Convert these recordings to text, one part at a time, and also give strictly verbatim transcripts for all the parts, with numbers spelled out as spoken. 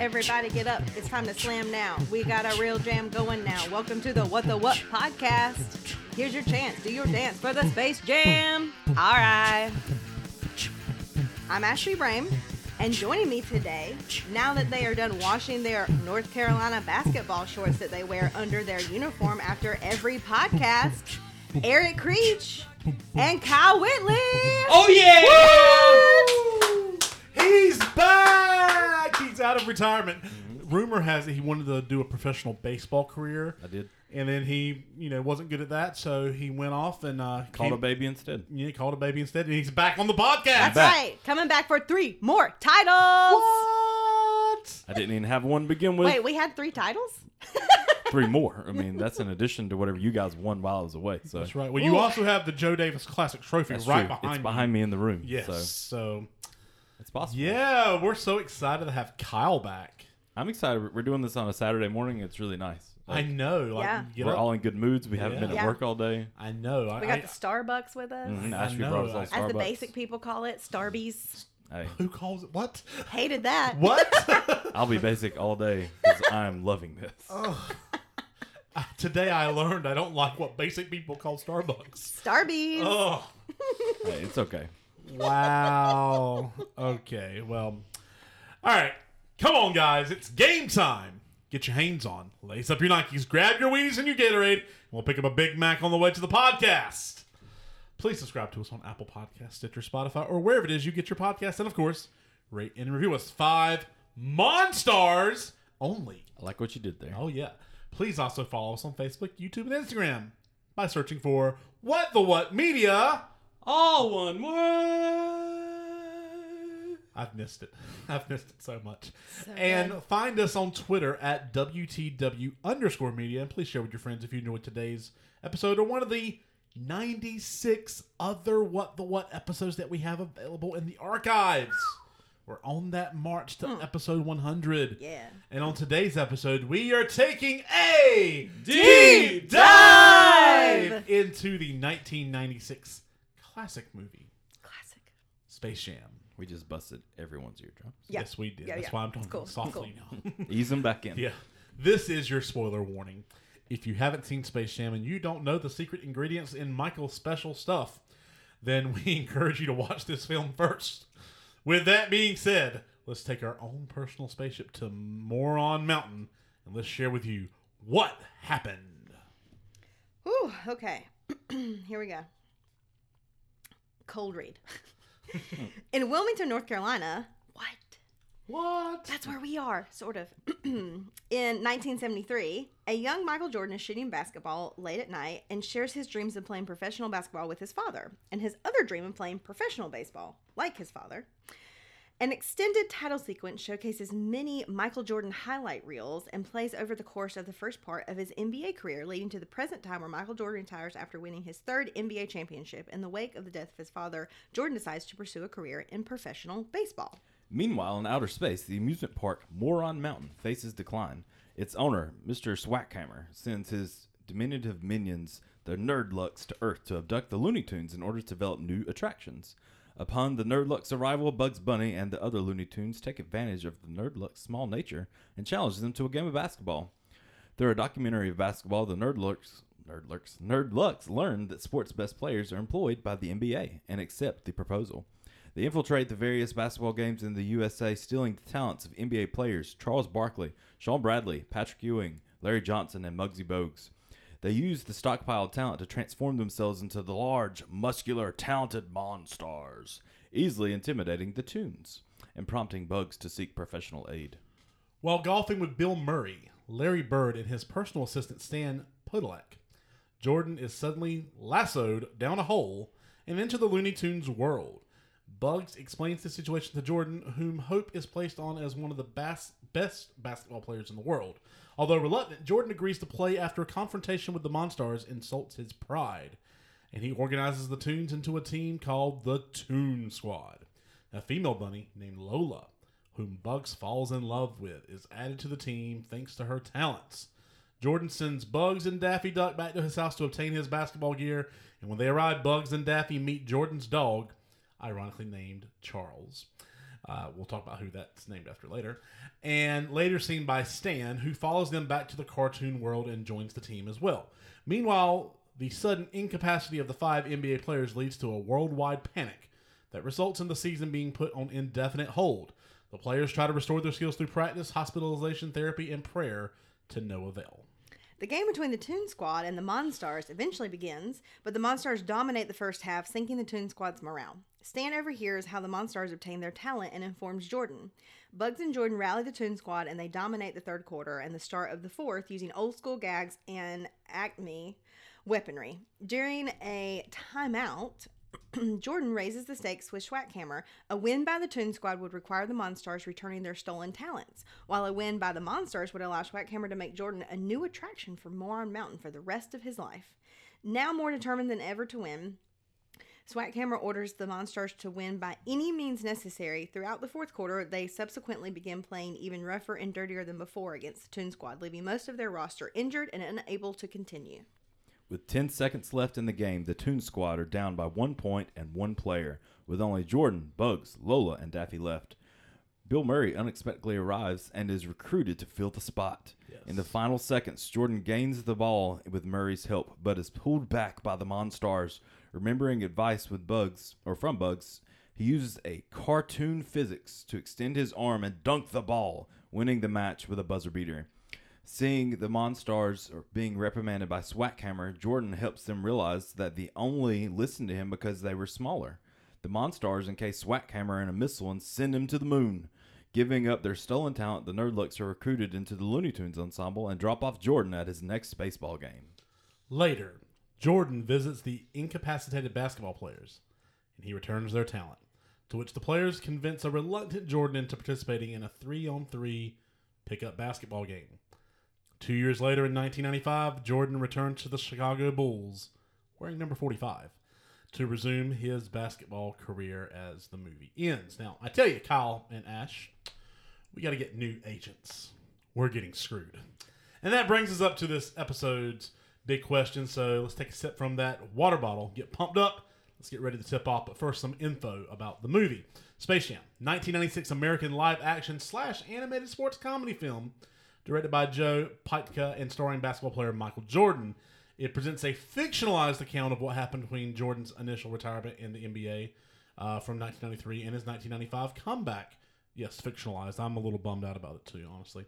Everybody get up. It's time to slam now. We got our real jam going now. Welcome to the What the What podcast. Here's your chance. Do your dance for the Space Jam. All right. I'm Ashley Brame, and joining me today, now that they are done washing their North Carolina basketball shorts that they wear under their uniform after every podcast, Eric Creech and Kyle Whitley. Oh, yeah. Woo! He's back! He's out of retirement. Mm-hmm. Rumor has it he wanted to do a professional baseball career. I did. And then he, you know, wasn't good at that, so he went off and... Uh, called came, a baby instead. Yeah, called a baby instead, and he's back on the podcast. That's right. Coming back for three more titles. What? I didn't even have one to begin with. Wait, we had three titles? Three more. I mean, that's in addition to whatever you guys won while I was away. So. That's right. Well, you Ooh. also have the Joe Davis Classic Trophy that's right true. behind me. It's behind me in the room. Yes, so... so it's possible. Yeah, we're so excited to have Kyle back. I'm excited. We're doing this on a Saturday morning. It's really nice. Like, I know. Like, yeah. We're up. all in good moods. We haven't yeah. been at yeah. work all day. I know. I, we got I, the Starbucks with us. Mm-hmm. Ashley brought us all Starbucks. As the basic people call it, Starbies. Hey. Who calls it? What? Hated that. What? I'll be basic all day because I'm loving this. Oh. Today I learned I don't like what basic people call Starbucks. Starbies. Oh. Hey, it's okay. Wow. Okay. Well. All right. Come on, guys. It's game time. Get your Hanes on. Lace up your Nikes. Grab your Wheaties and your Gatorade. And we'll pick up a Big Mac on the way to the podcast. Please subscribe to us on Apple Podcasts, Stitcher, Spotify, or wherever it is you get your podcast. And, of course, rate and review us. Five Monstars only. I like what you did there. Oh, yeah. Please also follow us on Facebook, YouTube, and Instagram by searching for What the What Media. All one word. I've missed it. I've missed it so much. So and good. Find us on Twitter at W T W underscore media. And please share with your friends if you enjoyed today's episode or one of the ninety-six other What the What episodes that we have available in the archives. We're on that march to hmm. episode one hundred. Yeah. And on today's episode, we are taking a deep dive, dive into the nineteen ninety-six classic movie. Classic. Space Jam. We just busted everyone's eardrums. Yeah. Yes, we did. Yeah, That's yeah. why I'm talking cool. softly cool. now. Ease them back in. Yeah. This is your spoiler warning. If you haven't seen Space Jam and you don't know the secret ingredients in Michael's special stuff, then we encourage you to watch this film first. With that being said, let's take our own personal spaceship to Moron Mountain and let's share with you what happened. Ooh, okay. Here we go. Cold read. In Wilmington, North Carolina. What? What? That's where we are, sort of. In nineteen seventy-three, a young Michael Jordan is shooting basketball late at night and shares his dreams of playing professional basketball with his father and his other dream of playing professional baseball, like his father. An extended title sequence showcases many Michael Jordan highlight reels and plays over the course of the first part of his N B A career, leading to the present time where Michael Jordan retires after winning his third N B A championship. In the wake of the death of his father, Jordan decides to pursue a career in professional baseball. Meanwhile, in outer space, the amusement park Moron Mountain faces decline. Its owner, Mister Swackhammer, sends his diminutive minions, the Nerdlucks, to Earth to abduct the Looney Tunes in order to develop new attractions. Upon the Nerdlucks' arrival, Bugs Bunny and the other Looney Tunes take advantage of the Nerdlucks' small nature and challenge them to a game of basketball. Through a documentary of basketball, the Nerdlucks, Nerdlucks, Nerdlucks learn that sports best players are employed by the N B A and accept the proposal. They infiltrate the various basketball games in the U S A, stealing the talents of N B A players Charles Barkley, Sean Bradley, Patrick Ewing, Larry Johnson, and Muggsy Bogues. They use the stockpiled talent to transform themselves into the large, muscular, talented Monstars, easily intimidating the Toons and prompting Bugs to seek professional aid. While golfing with Bill Murray, Larry Bird, and his personal assistant Stan Podolak, Jordan is suddenly lassoed down a hole and into the Looney Tunes world. Bugs explains the situation to Jordan, whom hope is placed on as one of the bas- best basketball players in the world. Although reluctant, Jordan agrees to play after a confrontation with the Monstars insults his pride, and he organizes the Toons into a team called the Toon Squad. A female bunny named Lola, whom Bugs falls in love with, is added to the team thanks to her talents. Jordan sends Bugs and Daffy Duck back to his house to obtain his basketball gear, and when they arrive, Bugs and Daffy meet Jordan's dog, ironically named Charles. Uh, we'll talk about who that's named after later. And later seen by Stan, who follows them back to the cartoon world and joins the team as well. Meanwhile, the sudden incapacity of the five N B A players leads to a worldwide panic that results in the season being put on indefinite hold. The players try to restore their skills through practice, hospitalization, therapy, and prayer, to no avail. The game between the Toon Squad and the Monstars eventually begins, but the Monstars dominate the first half, sinking the Toon Squad's morale. Stan overhears how the Monstars obtain their talent and informs Jordan. Bugs and Jordan rally the Toon Squad, and they dominate the third quarter and the start of the fourth using old-school gags and Acme weaponry. During a timeout, Jordan raises the stakes with Swackhammer. A win by the Toon Squad would require the Monstars returning their stolen talents, while a win by the Monstars would allow Swackhammer to make Jordan a new attraction for Moron Mountain for the rest of his life. Now more determined than ever to win, Swackhammer orders the Monstars to win by any means necessary. Throughout the fourth quarter, they subsequently begin playing even rougher and dirtier than before against the Toon Squad, leaving most of their roster injured and unable to continue. With ten seconds left in the game, the Toon Squad are down by one point and one player, with only Jordan, Bugs, Lola, and Daffy left. Bill Murray unexpectedly arrives and is recruited to fill the spot. Yes. In the final seconds, Jordan gains the ball with Murray's help, but is pulled back by the Monstars. Remembering advice with Bugs, or from Bugs, he uses a cartoon physics to extend his arm and dunk the ball, winning the match with a buzzer beater. Seeing the Monstars being reprimanded by Swackhammer, Jordan helps them realize that they only listened to him because they were smaller. The Monstars encase Swackhammer in a missile and send him to the moon. Giving up their stolen talent, the Nerdlucks are recruited into the Looney Tunes ensemble and drop off Jordan at his next baseball game. Later, Jordan visits the incapacitated basketball players, and he returns their talent, to which the players convince a reluctant Jordan into participating in a three-on-three pickup basketball game. Two years later, in nineteen ninety-five, Jordan returned to the Chicago Bulls, wearing number forty-five, to resume his basketball career as the movie ends. Now, I tell you, Kyle and Ash, we got to get new agents. We're getting screwed. And that brings us up to this episode's big question. So let's take a sip from that water bottle, get pumped up. Let's get ready to tip off. But first, some info about the movie. Space Jam, nineteen ninety-six American live-action slash animated sports comedy film, directed by Joe Pitka and starring basketball player Michael Jordan. It presents a fictionalized account of what happened between Jordan's initial retirement in the N B A uh, from nineteen ninety-three and his nineteen ninety-five comeback. Yes, fictionalized. I'm a little bummed out about it too, honestly.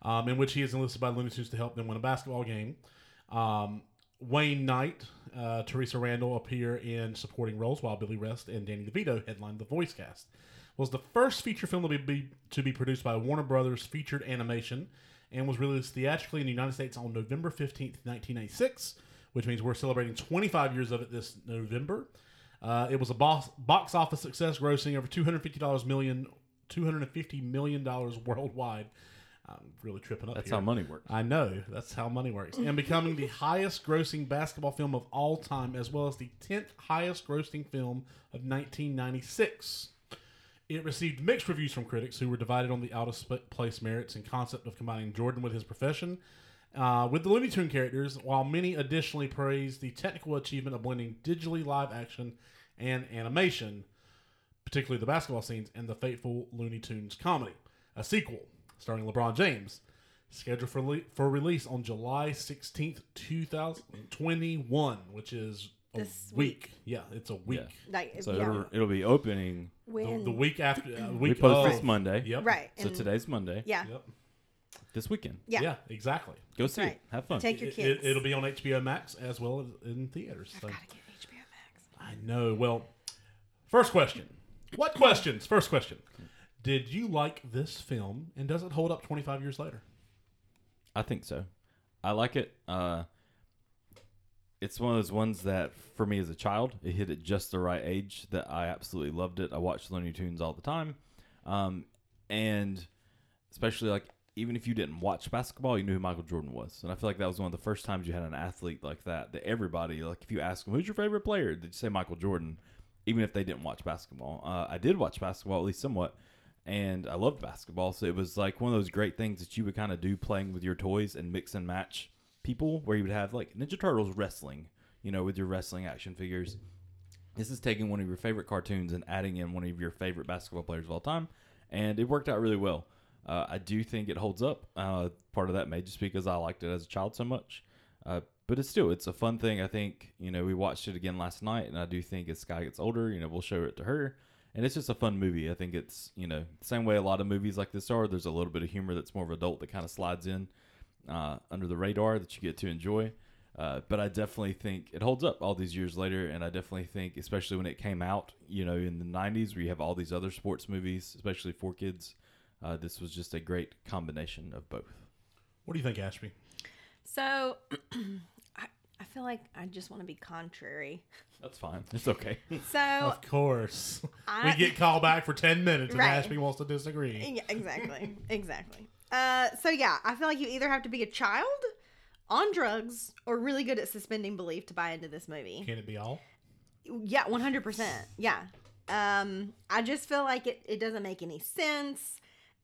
Um, in which he is enlisted by Looney Tunes to help them win a basketball game. Um, Wayne Knight, uh, Teresa Randall appear in supporting roles, while Billy Rest and Danny DeVito headline the voice cast. Was the first feature film to be, be to be produced by Warner Brothers Featured Animation, and was released theatrically in the United States on November fifteenth, nineteen ninety-six, which means we're celebrating twenty-five years of it this November. Uh, it was a box, box office success, grossing over two hundred fifty million dollars, two hundred fifty million dollars worldwide. I'm really tripping up. That's here. How money works. I know. That's how money works. And becoming the highest-grossing basketball film of all time, as well as the tenth highest-grossing film of nineteen ninety-six. It received mixed reviews from critics, who were divided on the out-of-place merits and concept of combining Jordan with his profession uh, with the Looney Tune characters, while many additionally praised the technical achievement of blending digitally live action and animation, particularly the basketball scenes, and the fateful Looney Tunes comedy. A sequel, starring LeBron James, scheduled for le- for release on July sixteenth, twenty twenty-one, which is a this week. week. Yeah, it's a week. Yeah. Like, so yeah. it'll, it'll be opening the, the week after. Uh, week we post of, this Monday. Yep. Right. So and today's Monday. Yeah. Yep. This weekend. Yeah. Yeah, exactly. Go see right. it. Have fun. Take your kids. It, it, it'll be on H B O Max as well as in theaters. I've so. got to get H B O Max. I know. Well, first question. What questions? First question. Did you like this film, and does it hold up twenty-five years later? I think so. I like it. Uh, it's one of those ones that, for me as a child, it hit at just the right age that I absolutely loved it. I watched Looney Tunes all the time. Um, and especially, like, even if you didn't watch basketball, you knew who Michael Jordan was. And I feel like that was one of the first times you had an athlete like that, that everybody, like, if you ask them, who's your favorite player? They'd say Michael Jordan, even if they didn't watch basketball. Uh, I did watch basketball, at least somewhat. And I loved basketball, so it was like one of those great things that you would kind of do playing with your toys and mix and match people, where you would have like Ninja Turtles wrestling, you know, with your wrestling action figures. This is taking one of your favorite cartoons and adding in one of your favorite basketball players of all time, and it worked out really well. Uh, I do think it holds up. Uh, part of that may just be because I liked it as a child so much, uh, but it's still it's a fun thing. I think you know we watched it again last night, and I do think as Sky gets older, you know we'll show it to her, and it's just a fun movie. I think it's you know the same way a lot of movies like this are. There's a little bit of humor that's more of adult that kind of slides in uh, under the radar that you get to enjoy. Uh, but I definitely think it holds up all these years later, and I definitely think, especially when it came out, you know, in the nineties, where you have all these other sports movies, especially for kids, uh, this was just a great combination of both. What do you think, Ashby? So, I, I feel like I just want to be contrary. That's fine. It's okay. So, of course, I, we get called back for ten minutes, right. And Ashby wants to disagree. Yeah, exactly, exactly. Uh, so yeah, I feel like you either have to be a child. On drugs, or really good at suspending belief to buy into this movie. Can it be all? Yeah, one hundred percent. Yeah. Um, I just feel like it, it doesn't make any sense.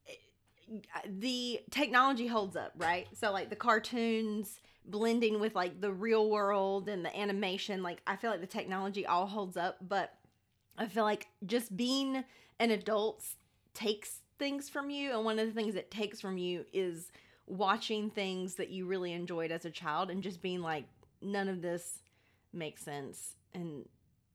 It, the technology holds up, right? So, like, the cartoons blending with, like, the real world and the animation. Like, I feel like the technology all holds up. But I feel like just being an adult takes things from you. And one of the things it takes from you is watching things that you really enjoyed as a child and just being like, none of this makes sense. And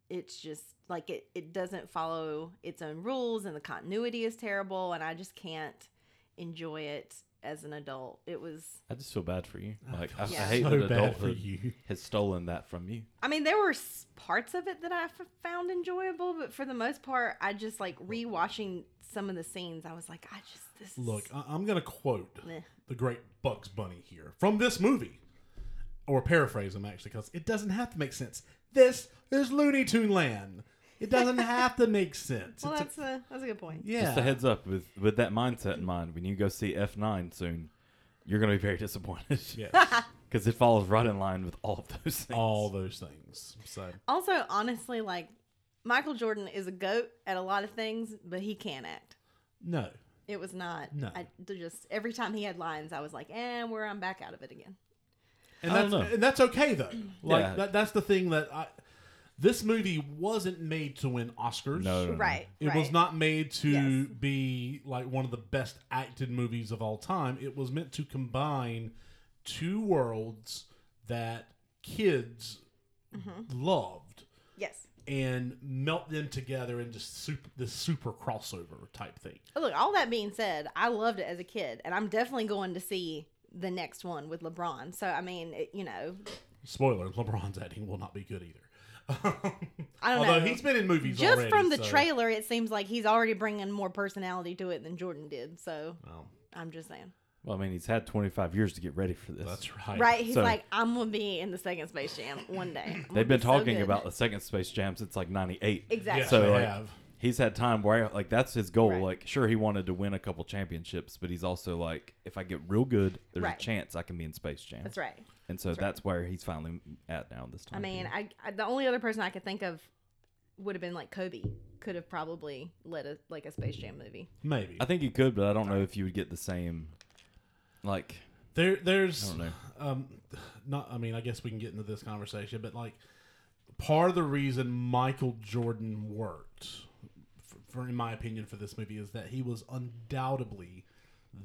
it's just like, it, it doesn't follow its own rules and the continuity is terrible. And I just can't enjoy it as an adult. It was, I just feel bad for you. Like I, yeah. I hate so that adulthood has stolen that from you. I mean, there were parts of it that I found enjoyable, but for the most part, I just like rewatching some of the scenes. I was like, I just, this Look, is... I'm going to quote Meh. the great Bugs Bunny here from this movie, or paraphrase him actually, because it doesn't have to make sense. This is Looney Tune land. It doesn't have to make sense. Well, it's that's a, a that's a good point. Yeah. Just a heads up with, with that mindset in mind. When you go see F nine soon, you're going to be very disappointed. Yes. Because it falls right in line with all of those things. All those things. So. Also, honestly, like Michael Jordan is a goat at a lot of things, but he can't act. No. It was not. No. I just every time he had lines, I was like, "And eh, where I'm back out of it again." And that's and that's okay though. Like yeah. that, that's the thing that I. This movie wasn't made to win Oscars. No, no, no. Right. It right. was not made to yes. be like one of the best acted movies of all time. It was meant to combine two worlds that kids mm-hmm. loved. Yes. And melt them together into super, this super crossover type thing. Oh, look, all that being said, I loved it as a kid. And I'm definitely going to see the next one with LeBron. So, I mean, it, you know. Spoiler, LeBron's acting will not be good either. I don't Although know. He's been in movies just already, from the so. trailer, it seems like he's already bringing more personality to it than Jordan did. So well, I'm just saying. Well, I mean, he's had twenty-five years to get ready for this. That's right. Right? He's so, like, I'm gonna be in the second Space Jam one day. I'm they've been be talking so about the second Space Jam since like ninety-eight. Exactly. Yes, so they like, have. He's had time where like that's his goal. Right. Like, sure, he wanted to win a couple championships, but he's also like, if I get real good, there's right. a chance I can be in Space Jam. That's right. And so that's, that's right. where he's finally at now this time. I mean, I, I the only other person I could think of would have been like Kobe. Could have probably led a like a Space Jam movie. Maybe. I think he could, but I don't know if you would get the same. Like there, there's. I don't know. Um, not. I mean, I guess we can get into this conversation, but like part of the reason Michael Jordan worked, for, for in my opinion, for this movie is that he was undoubtedly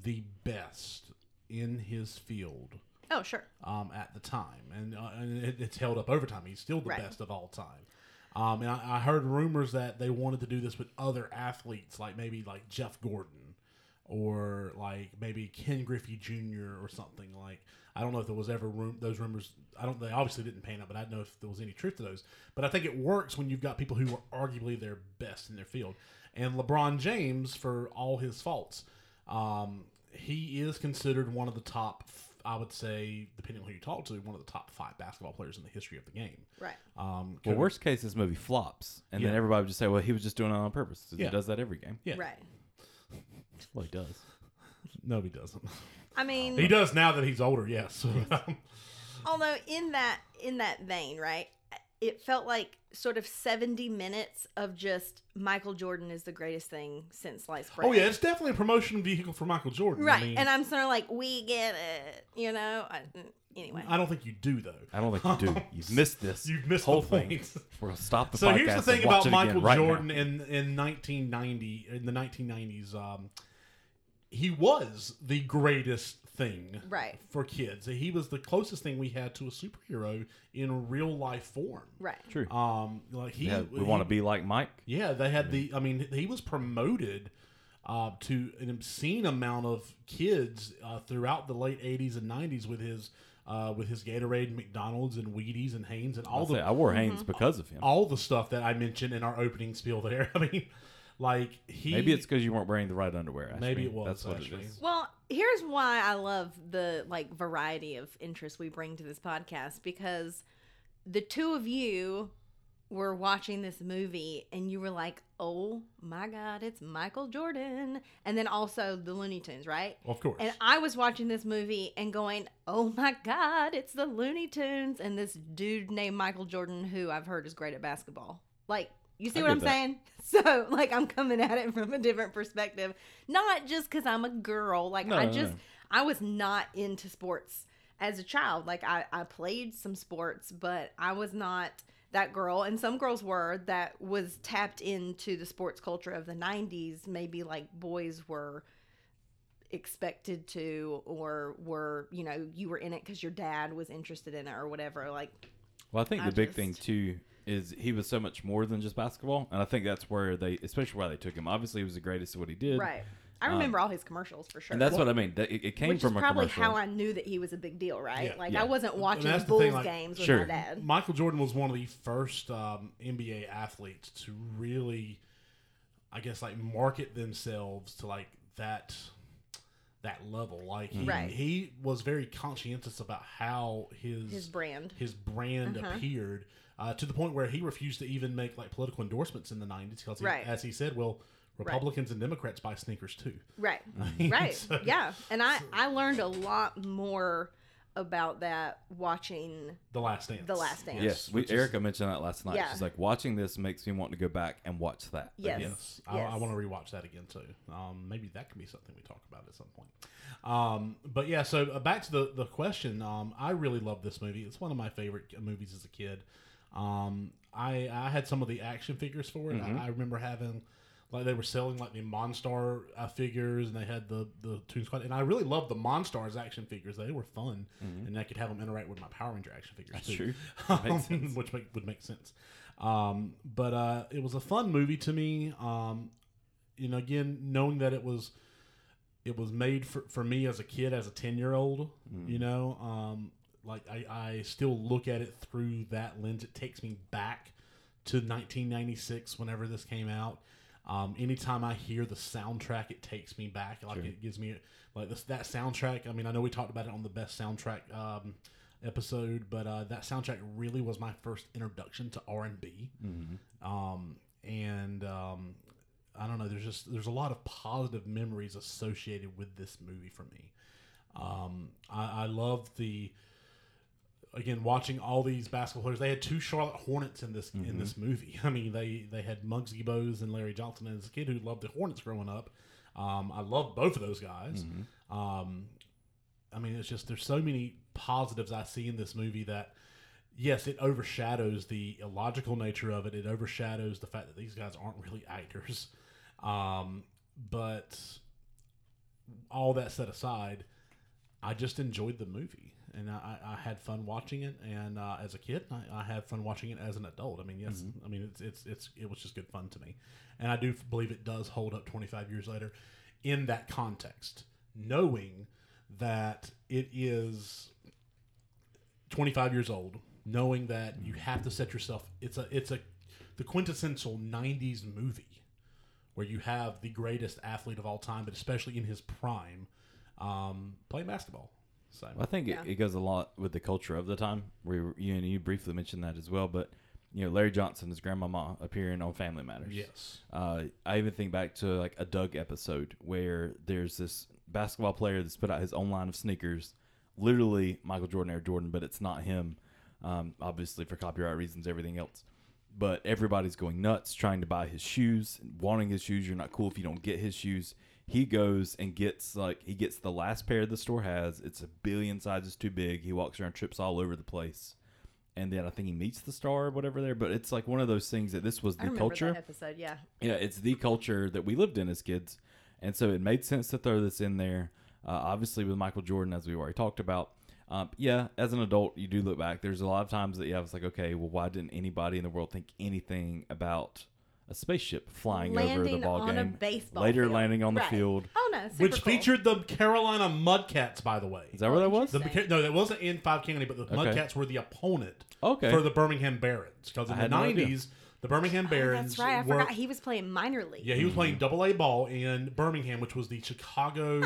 the best in his field. Oh, sure. Um, at the time. And, uh, and it, it's held up over time. He's still the right. best of all time. Um, and I, I heard rumors that they wanted to do this with other athletes, like maybe like Jeff Gordon or like maybe Ken Griffey Junior or something. Like, I don't know if there was ever room, those rumors. I don't, they obviously didn't pan out, but I don't know if there was any truth to those. But I think it works when you've got people who are arguably their best in their field. And LeBron James, for all his faults, um, he is considered one of the top I would say, depending on who you talk to, one of the top five basketball players in the history of the game. Right. Um, well, worst case, this movie flops. And yeah. then everybody would just say, well, he was just doing it on purpose. Yeah. He does that every game. Yeah. Right. Well, he does. No, he doesn't. I mean... He does now that he's older, yes. Although, in that in that vein, right, it felt like sort of seventy minutes of just Michael Jordan is the greatest thing since sliced bread. Oh, yeah. It's definitely a promotion vehicle for Michael Jordan. Right. I mean, and I'm sort of like, we get it. You know? I, anyway. I don't think you do, though. I don't think you do. You've missed this. You've missed the whole thing. We're going to stop the so podcast. So here's the thing about Michael Jordan right in, in nineteen ninety, in the nineteen nineties. Um, he was the greatest thing right for kids. He was the closest thing we had to a superhero in real life form. Right. True. Um, like he, yeah, we want to be like Mike. Yeah, they had the. I mean, he was promoted uh, to an obscene amount of kids uh, throughout the late eighties and nineties with his uh, with his Gatorade, and McDonald's, and Wheaties, and Hanes, and all I'll the. Say, I wore Hanes mm-hmm. because of him. All the stuff that I mentioned in our opening spiel. There, I mean. Like he, maybe it's because you weren't wearing the right underwear. Actually. Maybe it was. That's what actually. It is. Well, here's why I love the like variety of interests we bring to this podcast, because the two of you were watching this movie and you were like, "Oh my God, it's Michael Jordan!" And then also the Looney Tunes, right? Of course. And I was watching this movie and going, "Oh my God, it's the Looney Tunes!" And this dude named Michael Jordan, who I've heard is great at basketball, like. You see what I'm that. saying? So, like, I'm coming at it from a different perspective. Not just because I'm a girl. Like, no, I just, no, no. I was not into sports as a child. Like, I, I played some sports, but I was not that girl. And some girls were that was tapped into the sports culture of the nineties. Maybe, like, boys were expected to or were, you know, you were in it because your dad was interested in it or whatever. Like, well, I think I the big just, thing, too, is he was so much more than just basketball, and I think that's where they, especially why they took him. Obviously, he was the greatest at what he did. Right. I remember um, all his commercials for sure. And that's well, what I mean. It, it came from a commercial. Which is probably how I knew that he was a big deal, right? Yeah. Like, yeah. I wasn't watching Bulls thing, like, games with sure. my dad. Michael Jordan was one of the first um, N B A athletes to really, I guess, like, market themselves to, like, that that level. Like, he, right. he was very conscientious about how his... His brand. His brand uh-huh. appeared. Uh, to the point where he refused to even make like political endorsements in the nineties because, right. as he said, well, Republicans right. and Democrats buy sneakers too. Right, right, so, yeah. And I, so. I learned a lot more about that watching The Last Dance. The Last Dance. Yes, we, Erica is, mentioned that last night. Yeah. She's like, watching this makes me want to go back and watch that. Yes, yes. I, yes. I want to rewatch that again too. Um, maybe that can be something we talk about at some point. Um, but yeah, so back to the the question. Um, I really love this movie. It's one of my favorite movies as a kid. Um, I I had some of the action figures for it. Mm-hmm. I, I remember having, like, they were selling like the Monstar uh, figures, and they had the the Toon Squad, and I really loved the Monstars action figures. They were fun, mm-hmm. and I could have them interact with my Power Ranger action figures That's too, true. um, which make, would make sense. Um, but uh, it was a fun movie to me. Um, you know, again, knowing that it was it was made for for me as a kid, as a ten year old. Mm-hmm. You know. Um, Like, I, I still look at it through that lens. It takes me back to nineteen ninety-six, whenever this came out. Um, anytime I hear the soundtrack, it takes me back. Like, sure. it gives me, like, this, that soundtrack. I mean, I know we talked about it on the best soundtrack um, episode, but uh, that soundtrack really was my first introduction to R and B. Mm-hmm. Um, and, um, I don't know, there's just, there's a lot of positive memories associated with this movie for me. Um, I, I love the... Again, watching all these basketball players, they had two Charlotte Hornets in this mm-hmm. in this movie. I mean, they, they had Muggsy Bogues and Larry Johnson. And as a kid who loved the Hornets growing up, um, I love both of those guys. Mm-hmm. Um, I mean, it's just there's so many positives I see in this movie that, yes, it overshadows the illogical nature of it. It overshadows the fact that these guys aren't really actors. Um, but all that set aside, I just enjoyed the movie. And I, I had fun watching it, and uh, as a kid, I, I had fun watching it as an adult. I mean, yes, mm-hmm. I mean it's it's it's it was just good fun to me, and I do believe it does hold up twenty-five years later, in that context, knowing that it is twenty-five years old, knowing that you have to set yourself. It's a it's a the quintessential nineties movie, where you have the greatest athlete of all time, but especially in his prime, um, playing basketball. So, I think yeah. it, it goes a lot with the culture of the time. We were, you know, you briefly mentioned that as well, but you know, Larry Johnson is Grandmama appearing on Family Matters. Yes, uh, I even think back to like a Doug episode where there's this basketball player that's put out his own line of sneakers, literally Michael Jordan, Air Jordan, but it's not him. um, obviously for copyright reasons, everything else. But everybody's going nuts trying to buy his shoes, wanting his shoes. You're not cool if you don't get his shoes. He goes and gets like he gets the last pair the store has. It's a billion sizes too big. He walks around, trips all over the place. And then I think he meets the star or whatever there. But it's like one of those things that this was the I remember culture. That episode, yeah. Yeah, it's the culture that we lived in as kids. And so it made sense to throw this in there. Uh, obviously, with Michael Jordan, as we already talked about. Um, yeah, as an adult, you do look back. There's a lot of times that yeah, I was like, okay, well, why didn't anybody in the world think anything about a spaceship flying landing over the ball on game, a baseball later field. landing on right. the field? Oh no, super which cool. featured the Carolina Mudcats, by the way. Is that oh, where that was? The, no, that wasn't in Five County, but the okay. Mudcats were the opponent okay. for the Birmingham Barons because in I the nineties. No The Birmingham Barons. Oh, that's right. I were, forgot he was playing minor league. Yeah, he was playing double A ball in Birmingham, which was the Chicago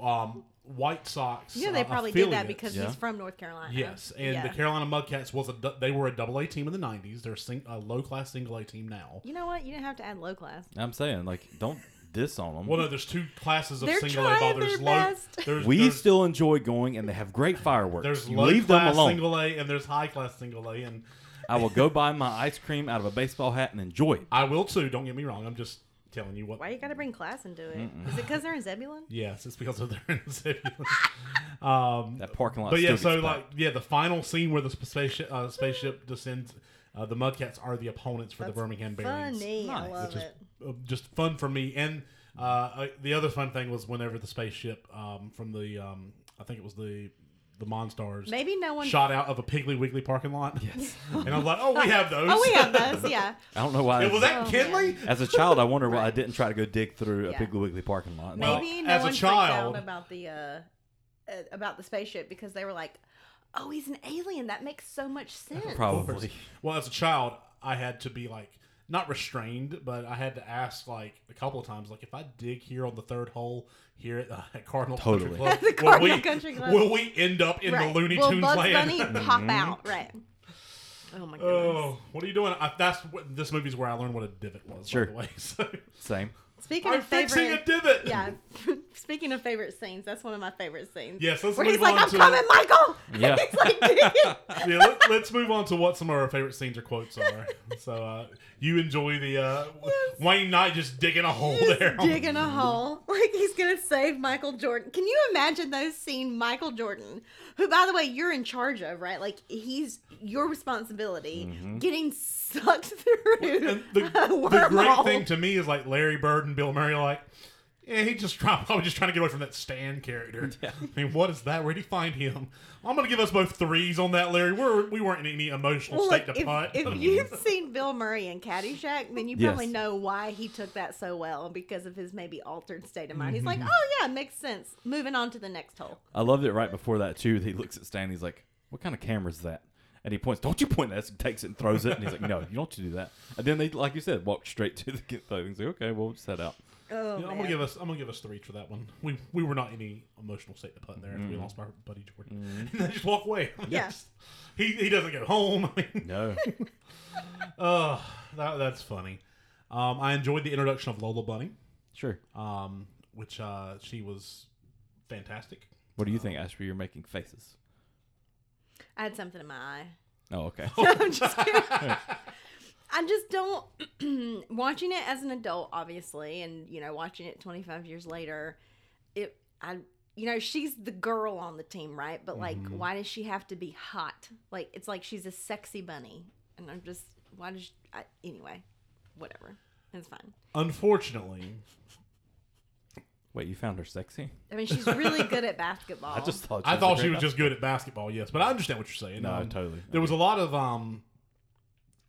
um, White Sox. Yeah, they uh, probably affiliate. did that because yeah. he's from North Carolina. Yes, and yeah. the Carolina Mudcats was a they were a double A team in the nineties. They're a sing, uh, low class single A team now. You know what? You didn't have to add low class. I'm saying like don't. This on them. Well, no, there's two classes of they're single A ball. There's low. There's, we there's, still enjoy going, and they have great fireworks. There's low Leave class them alone. Single A, and there's high class single A, and I will go buy my ice cream out of a baseball hat and enjoy it. I will too. Don't get me wrong. I'm just telling you what. Why you got to bring class into it? Mm-mm. Is it because they're in Zebulon? Yes, it's because they're in Zebulon. Um, that parking lot. But yeah, so like yeah, the final scene where the spaceship uh, spaceship descends. Uh, the Mudcats are the opponents for That's the Birmingham Barons. Funny, nice. I love Which is it. Just fun for me. And uh, I, the other fun thing was whenever the spaceship um, from the, um, I think it was the the Monstars, maybe no one shot out of a Piggly Wiggly parking lot. Yes, and I was like, oh, we have those. Oh, we have those. Yeah. I don't know why. Was that oh, Kinley? Man. As a child, I wonder why I didn't try to go dig through yeah. a Piggly Wiggly parking lot. Maybe no, no as one a child out about the uh, about the spaceship because they were like. Oh, he's an alien. That makes so much sense. Probably. Well, as a child, I had to be like, not restrained, but I had to ask like a couple of times, like if I dig here on the third hole here at, uh, at Cardinal totally. Country Club, the Cardinal will, we, Country Club. will we end up in right. the Looney Tunes Bugs land? Will Bugs Bunny pop out? Right. Oh my goodness. Oh, what are you doing? I, that's what, this movie's where I learned what a divot was. Sure. By the way, so. Same. Speaking I'm of favorite, fixing a divot. Yeah. Speaking of favorite scenes, that's one of my favorite scenes. Yes, let's Where move he's on like, I'm to, coming, Michael! Yeah. He's like, yeah, let, let's move on to what some of our favorite scenes or quotes are. So, uh, you enjoy the uh, yes. Wayne Knight just digging a hole just there. Digging a hole. Like, he's going to save Michael Jordan. Can you imagine those scene Michael Jordan, who, by the way, you're in charge of, right? Like, he's your responsibility, mm-hmm. getting sucked through well, the, a wormhole. The great thing to me is, like, Larry Bird and Bill Murray are like, yeah, he just trying, probably just trying to get away from that Stan character. Yeah. I mean, what is that? Where'd he find him? I'm going to give us both threes on that, Larry. We're, we weren't in any emotional well, state to if, putt. If you've seen Bill Murray in Caddyshack, then you probably yes. know why he took that so well because of his maybe altered state of mind. He's like, oh, yeah, it makes sense. Moving on to the next hole. I loved it right before that, too. He looks at Stan. He's like, what kind of camera is that? And he points, don't you point at us, and takes it and throws it. And he's like, no, you don't do that. And then they, like you said, walk straight to the thing. He's like, okay, well, we'll just head out. Oh, you know, I'm gonna give us. I'm gonna give us three for that one. We we were not in any emotional state to put in there. Mm. We lost my buddy Jordan, mm. and then just walk away. Yes, yeah. he he doesn't go home. I mean, no. uh, that, that's funny. Um, I enjoyed the introduction of Lola Bunny. Sure. Um, which uh, she was fantastic. What do you um, think, Ashley? You're making faces. I had something in my eye. Oh, okay. So I'm just kidding. I just don't, watching it as an adult, obviously, and, you know, watching it twenty-five years later, it, I, you know, she's the girl on the team, right? But, like, mm-hmm. why does she have to be hot? Like, it's like she's a sexy bunny. And I'm just, why does she, I, anyway, whatever. It's fine. Unfortunately. Wait, you found her sexy? I mean, she's really good at basketball. I just thought she I was, thought she was just good at basketball, yes. But I understand what you're saying. No, um, totally. There okay. was a lot of, um...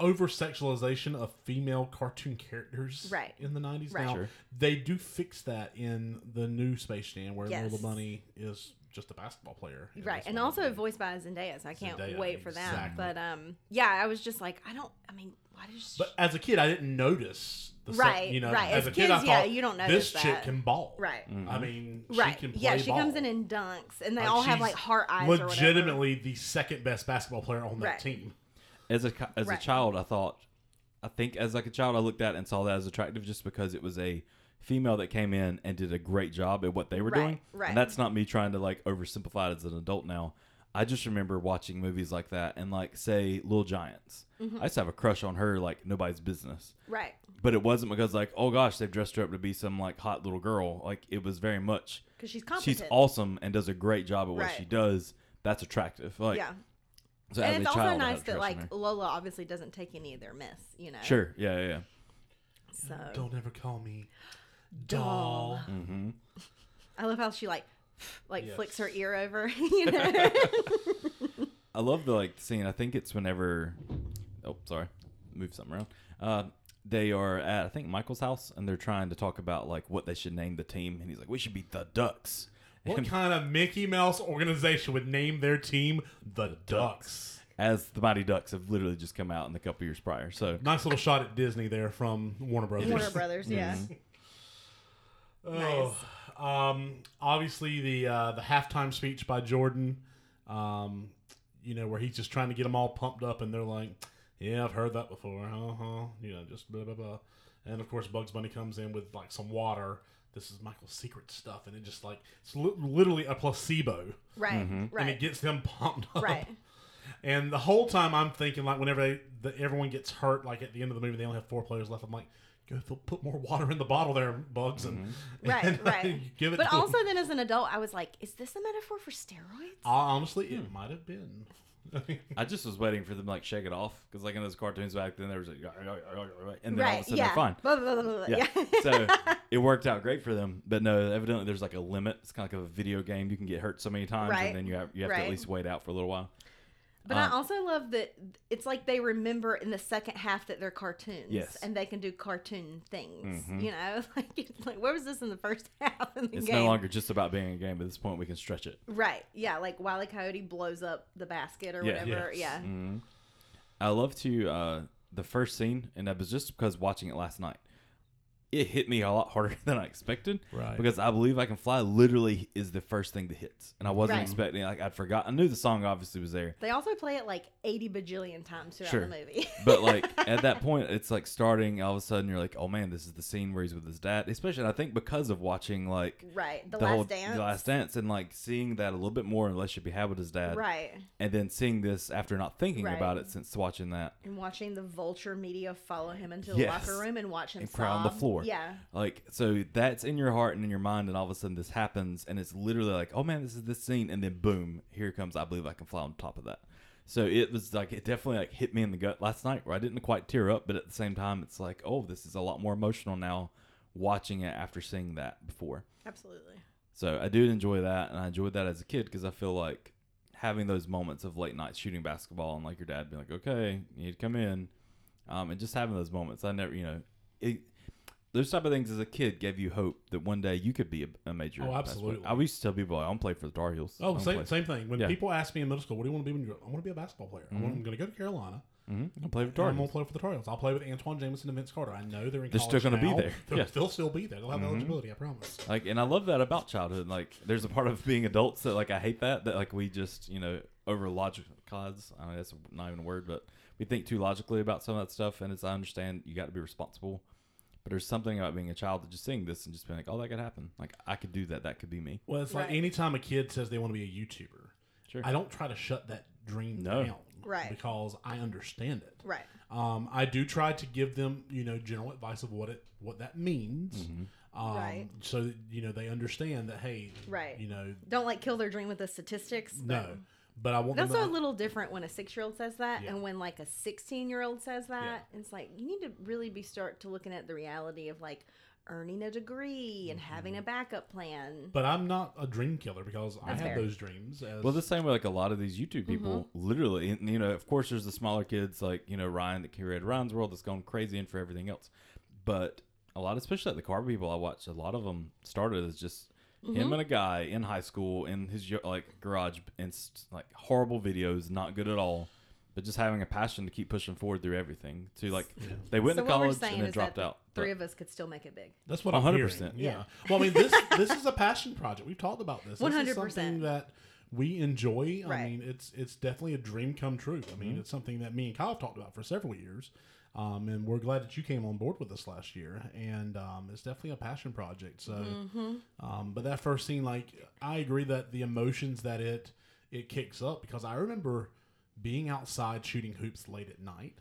over-sexualization of female cartoon characters right. in the nineties. Right. Now, sure. they do fix that in the new Space Jam where yes. Lola Bunny is just a basketball player. Right, and also player. voiced by Zendaya, so I can't Zendaya, wait for exactly. that. But, um, yeah, I was just like, I don't, I mean, why did she... But as a kid, I didn't notice... Right, se- you know, right. As, as a kids, kid, I thought, yeah, you don't this that. chick can ball. Right. Mm-hmm. I mean, right. she can play Yeah, she ball. comes in and dunks, and they like, all have, like, heart eyes or whatever. Legitimately the second-best basketball player on that right. team. As a as right. a child, I thought, I think as like a child, I looked at it and saw that as attractive just because it was a female that came in and did a great job at what they were right. doing. Right. And that's not me trying to like oversimplify it as an adult now. I I just remember watching movies like that and, like, say, Little Giants. Mm-hmm. I used to have a crush on her like nobody's business. Right. But it wasn't because, like, oh, gosh, they've dressed her up to be some, like, hot little girl. Like, it was very much. Because she's competent. She's awesome and does a great job at what right. she does. That's attractive. Like, yeah. So and as it's a also child, nice that, like, her. Lola obviously doesn't take any of their mess, you know? Sure. Yeah, yeah, yeah. So. Don't ever call me doll. Mm-hmm. I love how she, like... Like yes. flicks her ear over, you know. I love the like scene. I think it's whenever. Oh, sorry, move something around. Uh, they are at I think Michael's house, and they're trying to talk about like what they should name the team, and he's like, "We should be the Ducks." What and, kind of Mickey Mouse organization would name their team the Ducks? As the Mighty Ducks have literally just come out in a couple years prior. So nice little shot at Disney there from Warner Brothers. Warner Brothers, yeah. Mm-hmm. Oh. Nice. Um, obviously the, uh, the halftime speech by Jordan, um, you know, where he's just trying to get them all pumped up and they're like, yeah, I've heard that before. Uh-huh. You know, just blah, blah, blah. And of course, Bugs Bunny comes in with like some water. This is Michael's secret stuff. And it just like, it's li- literally a placebo. Right. Mm-hmm. Right. And it gets them pumped up. Right. And the whole time I'm thinking like whenever they, the, everyone gets hurt, like at the end of the movie, they only have four players left. I'm like, go put more water in the bottle there, Bugs. And, mm-hmm. and, and right, right. Give it but to also them. Then as an adult, I was like, is this a metaphor for steroids? Uh, honestly, it hmm. might have been. I just was waiting for them to like, shake it off. Because like in those cartoons back then, there was like, and then right, all of a sudden yeah. they're fine. Blah, blah, blah, blah, yeah. yeah. So it worked out great for them. But no, evidently there's like a limit. It's kind of like a video game. You can get hurt so many times. Right. And then you have, you have right. to at least wait out for a little while. But um, I also love that it's like they remember in the second half that they're cartoons. Yes. And they can do cartoon things, mm-hmm. you know? Like, it's like, where was this in the first half of the it's game? It's no longer just about being a game. At this point, we can stretch it. Right. Yeah, like Wile E. Coyote blows up the basket or yeah. whatever. Yes. Yeah. Mm-hmm. I love to, uh, the first scene, and it was just because watching it last night, it hit me a lot harder than I expected. Right. Because I Believe I Can Fly literally is the first thing that hits. And I wasn't right. expecting it. Like, I'd forgot. I knew the song obviously was there. They also play it like eighty bajillion times throughout sure. the movie. But like at that point, it's like starting all of a sudden you're like, oh man, this is the scene where he's with his dad. Especially I think because of watching like right. the, the Last whole, Dance. The Last Dance and like seeing that a little bit more in Relationship He Had with His Dad. Right. And then seeing this after not thinking right. about it since watching that. And watching the vulture media follow him into the yes. locker room and watch him and cry on the floor. Yeah. Like, so that's in your heart and in your mind, and all of a sudden this happens, and it's literally like, oh man, this is this scene, and then boom, here comes I Believe I Can Fly on top of that. So it was like, it definitely like hit me in the gut last night where I didn't quite tear up, but at the same time, it's like, oh, this is a lot more emotional now watching it after seeing that before. Absolutely. So I did enjoy that, and I enjoyed that as a kid because I feel like having those moments of late night shooting basketball and like your dad being like, okay, you need to come in, um, and just having those moments. I never, you know, it. Those type of things as a kid gave you hope that one day you could be a, a major. Oh, absolutely. I used to tell people, I don't play for the Tar Heels. Oh, same, same thing. When yeah. people ask me in middle school, what do you want to be when you grow up? I want to be a basketball player. Mm-hmm. I'm going to go to Carolina. Mm-hmm. I'll play for Tar Heels. I'm going to play for the Tar Heels. I'll play with Antoine Jameson and Vince Carter. I know they're in they're college They're still going to be there. Yeah. They'll still be there. They'll have mm-hmm. eligibility, I promise. Like, and I love that about childhood. Like, there's a part of being adults that, like, I hate that, that, like, we just, you know, over-logicize. I mean, that's not even a word, but we think too logically about some of that stuff. And as I understand, you got to be responsible. But there's something about being a child that just seeing this and just being like, oh, that could happen. Like, I could do that. That could be me. Well, it's right. like anytime a kid says they want to be a YouTuber, sure. I don't try to shut that dream no. down. Right. Because I understand it. Right. Um, I do try to give them, you know, general advice of what it what that means. Mm-hmm. Um, right. So, that, you know, they understand that, hey, right. you know. Don't, like, kill their dream with the statistics. No. But, but I want That's them to, a little different when a six-year-old says that yeah. and when, like, a sixteen-year-old says that. Yeah. It's like, you need to really be start to looking at the reality of, like, earning a degree and mm-hmm. having a backup plan. But I'm not a dream killer because That's I have fair. those dreams. As... Well, the same way, like, a lot of these YouTube people mm-hmm. literally, and, you know, of course there's the smaller kids, like, you know, Ryan that created Ryan's World that's going crazy in for everything else. But a lot, especially like the car people I watch, a lot of them started as just... Mm-hmm. Him and a guy in high school in his like garage and like horrible videos, not good at all, but just having a passion to keep pushing forward through everything. To like yeah. they went so to college and then dropped out. The three of us could still make it big. That's what I'm one hundred percent. Yeah. yeah. Well, I mean this this is a passion project. We've talked about this. one hundred percent. This is something that we enjoy. Right. I mean, it's it's definitely a dream come true. I mean, mm-hmm. it's something that me and Kyle have talked about for several years. Um, and we're glad that you came on board with us last year, and um, it's definitely a passion project. So, mm-hmm. um, but that first scene, like I agree that the emotions that it it kicks up, because I remember being outside shooting hoops late at night.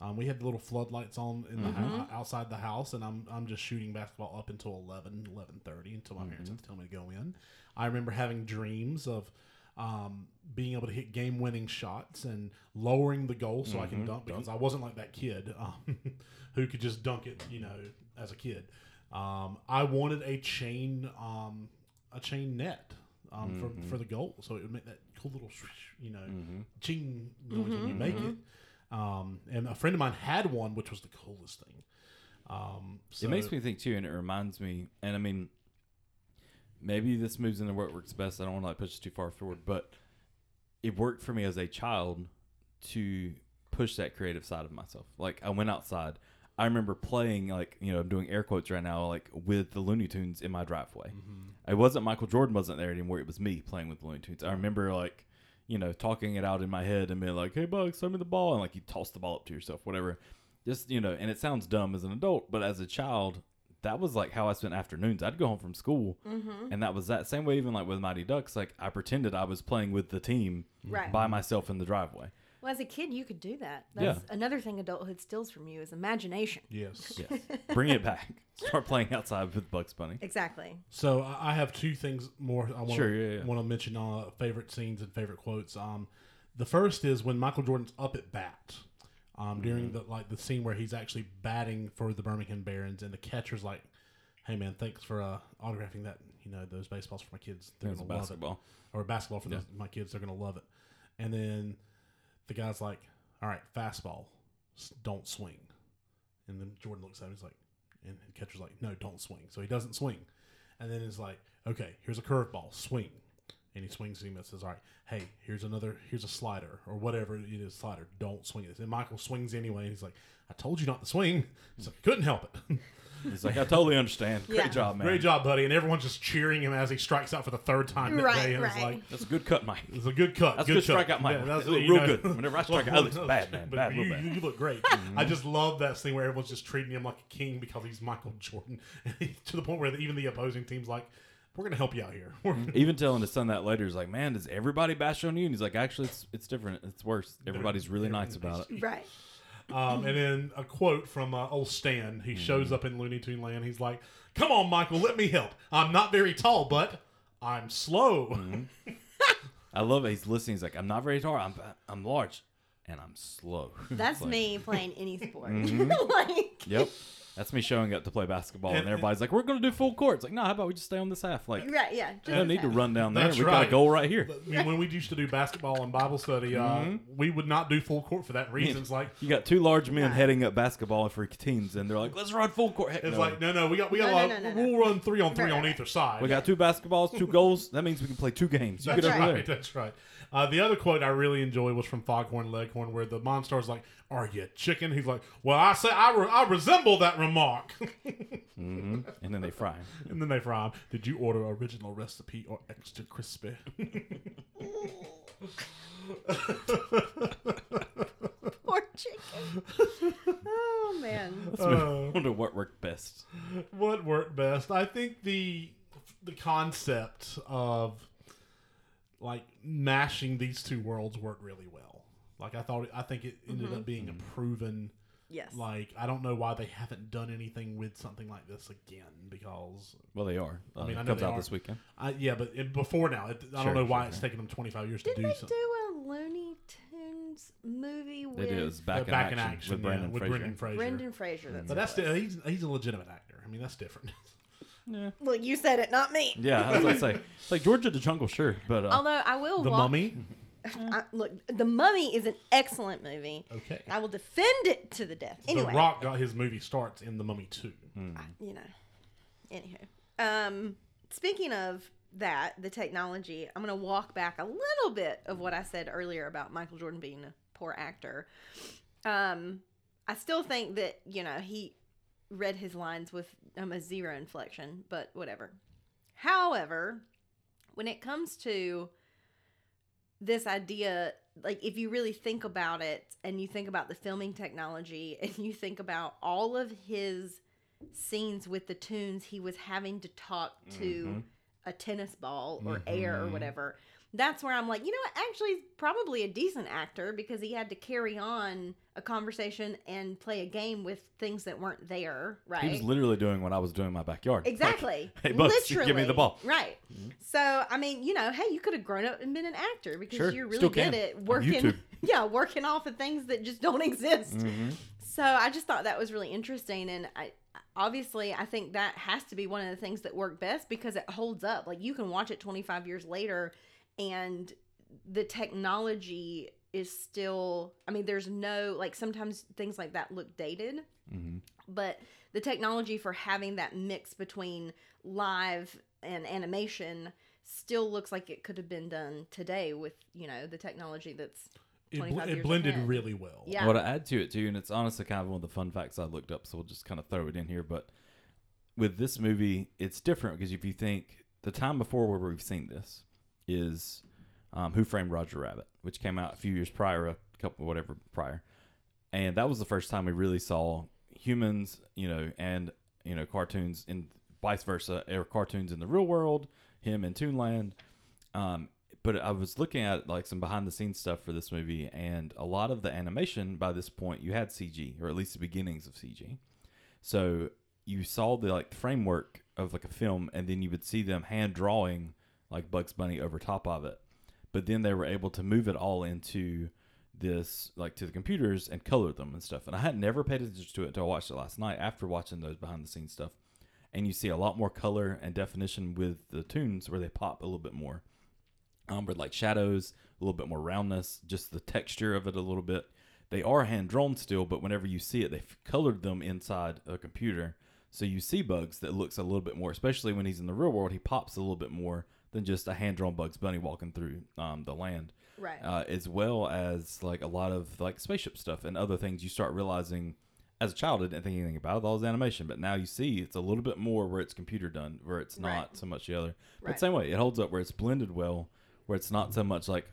Um, we had little floodlights on in the mm-hmm. house, outside the house, and I'm I'm just shooting basketball up until eleven, eleven thirty, until my mm-hmm. parents had to tell me to go in. I remember having dreams of um, being able to hit game-winning shots and lowering the goal so mm-hmm. I can dunk, because dunk. I wasn't like that kid um, who could just dunk it, you know, as a kid. Um, I wanted a chain um, a chain net um, mm-hmm. for, for the goal, so it would make that cool little, you know, mm-hmm. ching noise mm-hmm. when you make mm-hmm. it. Um, and a friend of mine had one, which was the coolest thing. Um, so it makes me think too, and it reminds me, and I mean, maybe this moves into what works best. I don't want to like push it too far forward, but it worked for me as a child to push that creative side of myself. Like I went outside. I remember playing, like, you know, I'm doing air quotes right now, like with the Looney Tunes in my driveway. Mm-hmm. It wasn't Michael Jordan wasn't there anymore. It was me playing with the Looney Tunes. I remember like, you know, talking it out in my head and being like, hey, Bugs, throw me the ball. And like, you toss the ball up to yourself, whatever. Just, you know, and it sounds dumb as an adult, but as a child, that was like how I spent afternoons. I'd go home from school mm-hmm. and that was that same way, even like with Mighty Ducks. Like I pretended I was playing with the team right. by myself in the driveway. Well, as a kid, you could do that. That's yeah. another thing adulthood steals from you is imagination. Yes. yes. Bring it back. Start playing outside with Bugs Bunny. Exactly. So I have two things more I want sure, to yeah, yeah. want to mention on uh, favorite scenes and favorite quotes. Um, the first is when Michael Jordan's up at bat um, mm-hmm. during the like the scene where he's actually batting for the Birmingham Barons, and the catcher's like, "Hey man, thanks for uh, autographing that. You know, those baseballs for my kids. They're gonna love it. Or basketball for yeah. those, my kids. They're gonna love it." And then the guy's like, "All right, fastball, don't swing." And then Jordan looks at him. He's like, and the catcher's like, "No, don't swing." So he doesn't swing. And then he's like, "Okay, here's a curveball, swing." And he swings and he misses. All right, hey, here's another, here's a slider or whatever it is, slider, don't swing this. And Michael swings anyway. And he's like, "I told you not to swing." He's like, "Couldn't help it." He's like, "I totally understand. Great yeah. job, man. Great job, buddy." And everyone's just cheering him as he strikes out for the third time that right, day. And right. it's like, "That's a good cut, Mike. It's a good cut. That's a good, good strikeout, Mike. Yeah, that's it, real know, good. Whenever I strike out, it's bad, man. But bad, you, bad. You look great." Mm-hmm. I just love that scene where everyone's just treating him like a king because he's Michael Jordan, to the point where even the opposing team's like, "We're going to help you out here." Even telling his son that later, he's like, "Man, does everybody bash on you?" And he's like, "Actually, it's it's different. It's worse. Everybody's really nice about it." Right. Um, and then a quote from uh, old Stan. He mm-hmm. shows up in Looney Tune Land. He's like, "Come on, Michael, let me help. I'm not very tall, but I'm slow." Mm-hmm. I love it. He's listening. He's like, "I'm not very tall. I'm I'm large, and I'm slow." That's like, me playing any sport. Mm-hmm. like, yep. That's me showing up to play basketball, and, and everybody's like, "We're going to do full court." It's like, no, how about we just stay on this half? Like, right, yeah, we don't need half. to run down there. That's We've right. got a goal right here. I mean, when we used to do basketball and Bible study, uh, mm-hmm. we would not do full court for that reason. It's like, you got two large men right. heading up basketball for teams, and they're like, "Let's run full court." Heck, it's no. like, no, no, we got, we got, no, like, no, no, no, we'll no. run three on three right. on either side. We got two basketballs, two goals. That means we can play two games. You that's get right. Over there. That's right. Uh, the other quote I really enjoy was from Foghorn Leghorn, where the Monstars like, "Are you chicken?" He's like, "Well, I say I, re- I resemble that remark." mm-hmm. And then they fry him. And then they fry him. "Did you order original recipe or extra crispy?" Poor chicken. Oh man. Uh, I wonder what worked best. What worked best? I think the the concept of like mashing these two worlds worked really well. Like I thought, I think it ended mm-hmm. up being mm-hmm. a proven. Yes. Like, I don't know why they haven't done anything with something like this again, because... Well, they are. I mean, uh, I know it comes out are. this weekend. I, yeah, but it, before now, it, I sure, don't know why sure, it's yeah. taken them twenty-five years did to do something. Did they do a Looney Tunes movie with... It is, Back, uh, in, back action, in Action, with Brendan yeah, Fraser. With Brendan Fraser. Brendan Fraser, that's But that's the, he's, he's a legitimate actor. I mean, that's different. Yeah. Well, you said it, not me. Yeah, I was going to say. It's like Georgia the Jungle, sure, but... Uh, Although, I will The walk- Mummy... I, look, The Mummy is an excellent movie. Okay, I will defend it to the death. Anyway, The Rock got his movie starts in The Mummy two. Mm. I, you know, anywho. Um, speaking of that, the technology. I'm going to walk back a little bit of what I said earlier about Michael Jordan being a poor actor. Um, I still think that you know he read his lines with um, a zero inflection, but whatever. However, when it comes to this idea, like if you really think about it and you think about the filming technology and you think about all of his scenes with the Tunes, he was having to talk to mm-hmm. a tennis ball or mm-hmm. air or whatever. that's where I'm like, you know what, actually he's probably a decent actor because he had to carry on a conversation and play a game with things that weren't there, right? He was literally doing what I was doing in my backyard. Exactly. Like, hey, Bugs, literally. Give me the ball. Right. Mm-hmm. So, I mean, you know, hey, you could have grown up and been an actor because sure. you're really good at working, yeah, working off of things that just don't exist. Mm-hmm. So I just thought that was really interesting, and I obviously I think that has to be one of the things that work best because it holds up. Like you can watch it twenty-five years later and the technology is still, I mean, there's no, like sometimes things like that look dated, mm-hmm. but the technology for having that mix between live and animation still looks like it could have been done today with, you know, the technology that's It, bl- it blended ahead. really well. Yeah. What I add to it too, and it's honestly kind of one of the fun facts I looked up, so we'll just kind of throw it in here. But with this movie, it's different because if you think the time before where we've seen this is um, Who Framed Roger Rabbit, which came out a few years prior, a couple whatever prior, and that was the first time we really saw humans, you know, and you know cartoons and vice versa, or cartoons in the real world, him in Toonland. Um, But I was looking at like some behind the scenes stuff for this movie, and a lot of the animation by this point you had C G, or at least the beginnings of C G. So you saw the like framework of like a film, and then you would see them hand drawing like Bugs Bunny over top of it. But then they were able to move it all into this like to the computers and color them and stuff. And I had never paid attention to it until I watched it last night after watching those behind the scenes stuff. And you see a lot more color and definition with the tunes where they pop a little bit more. Um, with like shadows, a little bit more roundness, just the texture of it a little bit. They are hand drawn still, but whenever you see it, they've colored them inside a computer. So you see Bugs that looks a little bit more, especially when he's in the real world, he pops a little bit more than just a hand drawn Bugs Bunny walking through um, the land. Right. Uh, as well as like a lot of like spaceship stuff and other things you start realizing as a child, I didn't think anything about it, all this animation, but now you see it's a little bit more where it's computer done, where it's not right. so much the other. But right. same way, it holds up where it's blended well. Where it's not so much like,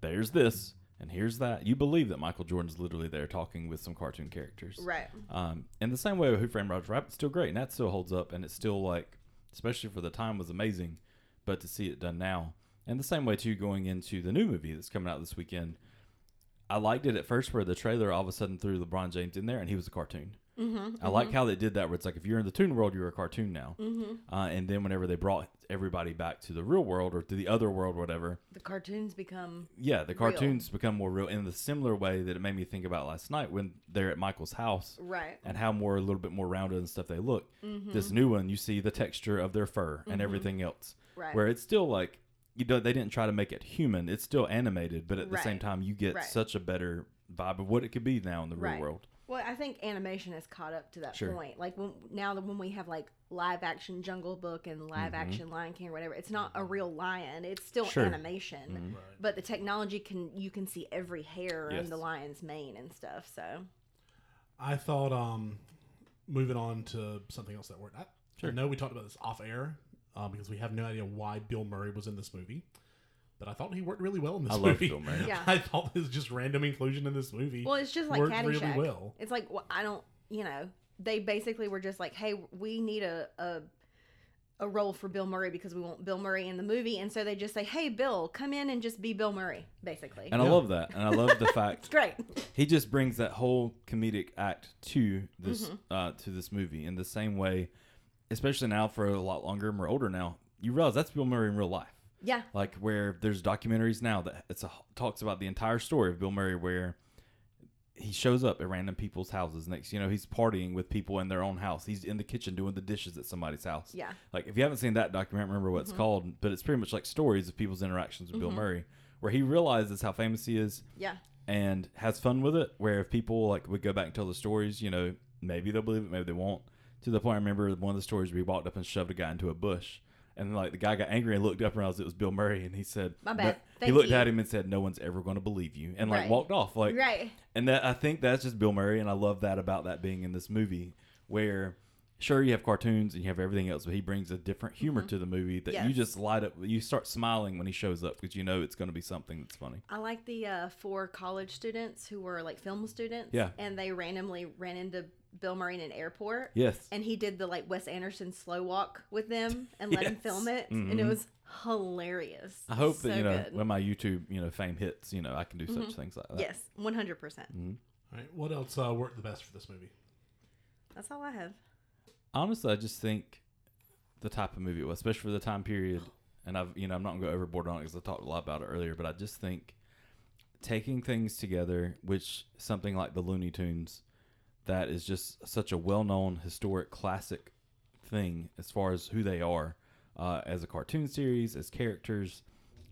there's this and here's that. You believe that Michael Jordan's literally there talking with some cartoon characters. Right. Um, and the same way with Who Framed Roger Rabbit, it's still great. And that still holds up. And it's still like, especially for the time, was amazing. But to see it done now. And the same way, too, going into the new movie that's coming out this weekend. I liked it at first where the trailer all of a sudden threw LeBron James in there and he was a cartoon. Mm-hmm, I mm-hmm. like how they did that where it's like if you're in the toon world you're a cartoon now mm-hmm. uh, and then whenever they brought everybody back to the real world or to the other world or whatever the cartoons become yeah the cartoons real. become more real in the similar way that it made me think about last night when they're at Michael's house right and how more a little bit more rounded and stuff they look mm-hmm. This new one you see the texture of their fur mm-hmm. and everything else right. where it's still like you know they didn't try to make it human, it's still animated, but at right. the same time you get right. such a better vibe of what it could be now in the real right. world. Well, I think animation has caught up to that sure. point. Like when, now that when we have like live action Jungle Book and live mm-hmm. action Lion King or whatever, it's not a real lion. It's still sure. animation, mm-hmm. right. but the technology can you can see every hair yes. in the lion's mane and stuff. So, I thought um, moving on to something else that worked. I, sure. I know we talked about this off air um, because we have no idea why Bill Murray was in this movie. But I thought he worked really well in this I movie. I love Bill Murray. Yeah. I thought his just random inclusion in this movie. Well, it's just like worked Caddyshack. Really well. It's like well, I don't, you know, they basically were just like, hey, we need a, a a role for Bill Murray because we want Bill Murray in the movie, and so they just say, hey, Bill, come in and just be Bill Murray, basically. And yeah. I love that, and I love the fact it's great. He just brings that whole comedic act to this mm-hmm. uh, to this movie in the same way, especially now for a lot longer and we're older now. You realize that's Bill Murray in real life. Yeah. Like where there's documentaries now that it's a, talks about the entire story of Bill Murray where he shows up at random people's houses next. You know, he's partying with people in their own house. He's in the kitchen doing the dishes at somebody's house. Yeah. Like if you haven't seen that documentary, I don't remember what mm-hmm. it's called, but it's pretty much like stories of people's interactions with mm-hmm. Bill Murray where he realizes how famous he is. Yeah. And has fun with it where if people like would go back and tell the stories, you know, maybe they'll believe it, maybe they won't. To the point I remember one of the stories where he walked up and shoved a guy into a bush. And like the guy got angry and looked up and realized it was Bill Murray, and he said, "My bad." Thank he looked you. At him and said, "No one's ever going to believe you," and like right. walked off. Like, right. And that I think that's just Bill Murray, and I love that about that being in this movie. Where sure you have cartoons and you have everything else, but he brings a different humor mm-hmm. to the movie that yes. you just light up. You start smiling when he shows up because you know it's going to be something that's funny. I like the uh, four college students who were like film students, yeah. and they randomly ran into Bill Murray in an airport. Yes. And he did the like Wes Anderson slow walk with them and let yes. him film it. Mm-hmm. And it was hilarious. I hope so that, you know, good. when my YouTube, you know, fame hits, you know, I can do mm-hmm. such things like that. Yes, one hundred percent. Mm-hmm. All right. What else uh, worked the best for this movie? That's all I have. Honestly, I just think the type of movie it was, especially for the time period. And I've, you know, I'm not going to go overboard on it because I talked a lot about it earlier, but I just think taking things together, which something like the Looney Tunes, that is just such a well-known historic classic thing as far as who they are uh, as a cartoon series, as characters,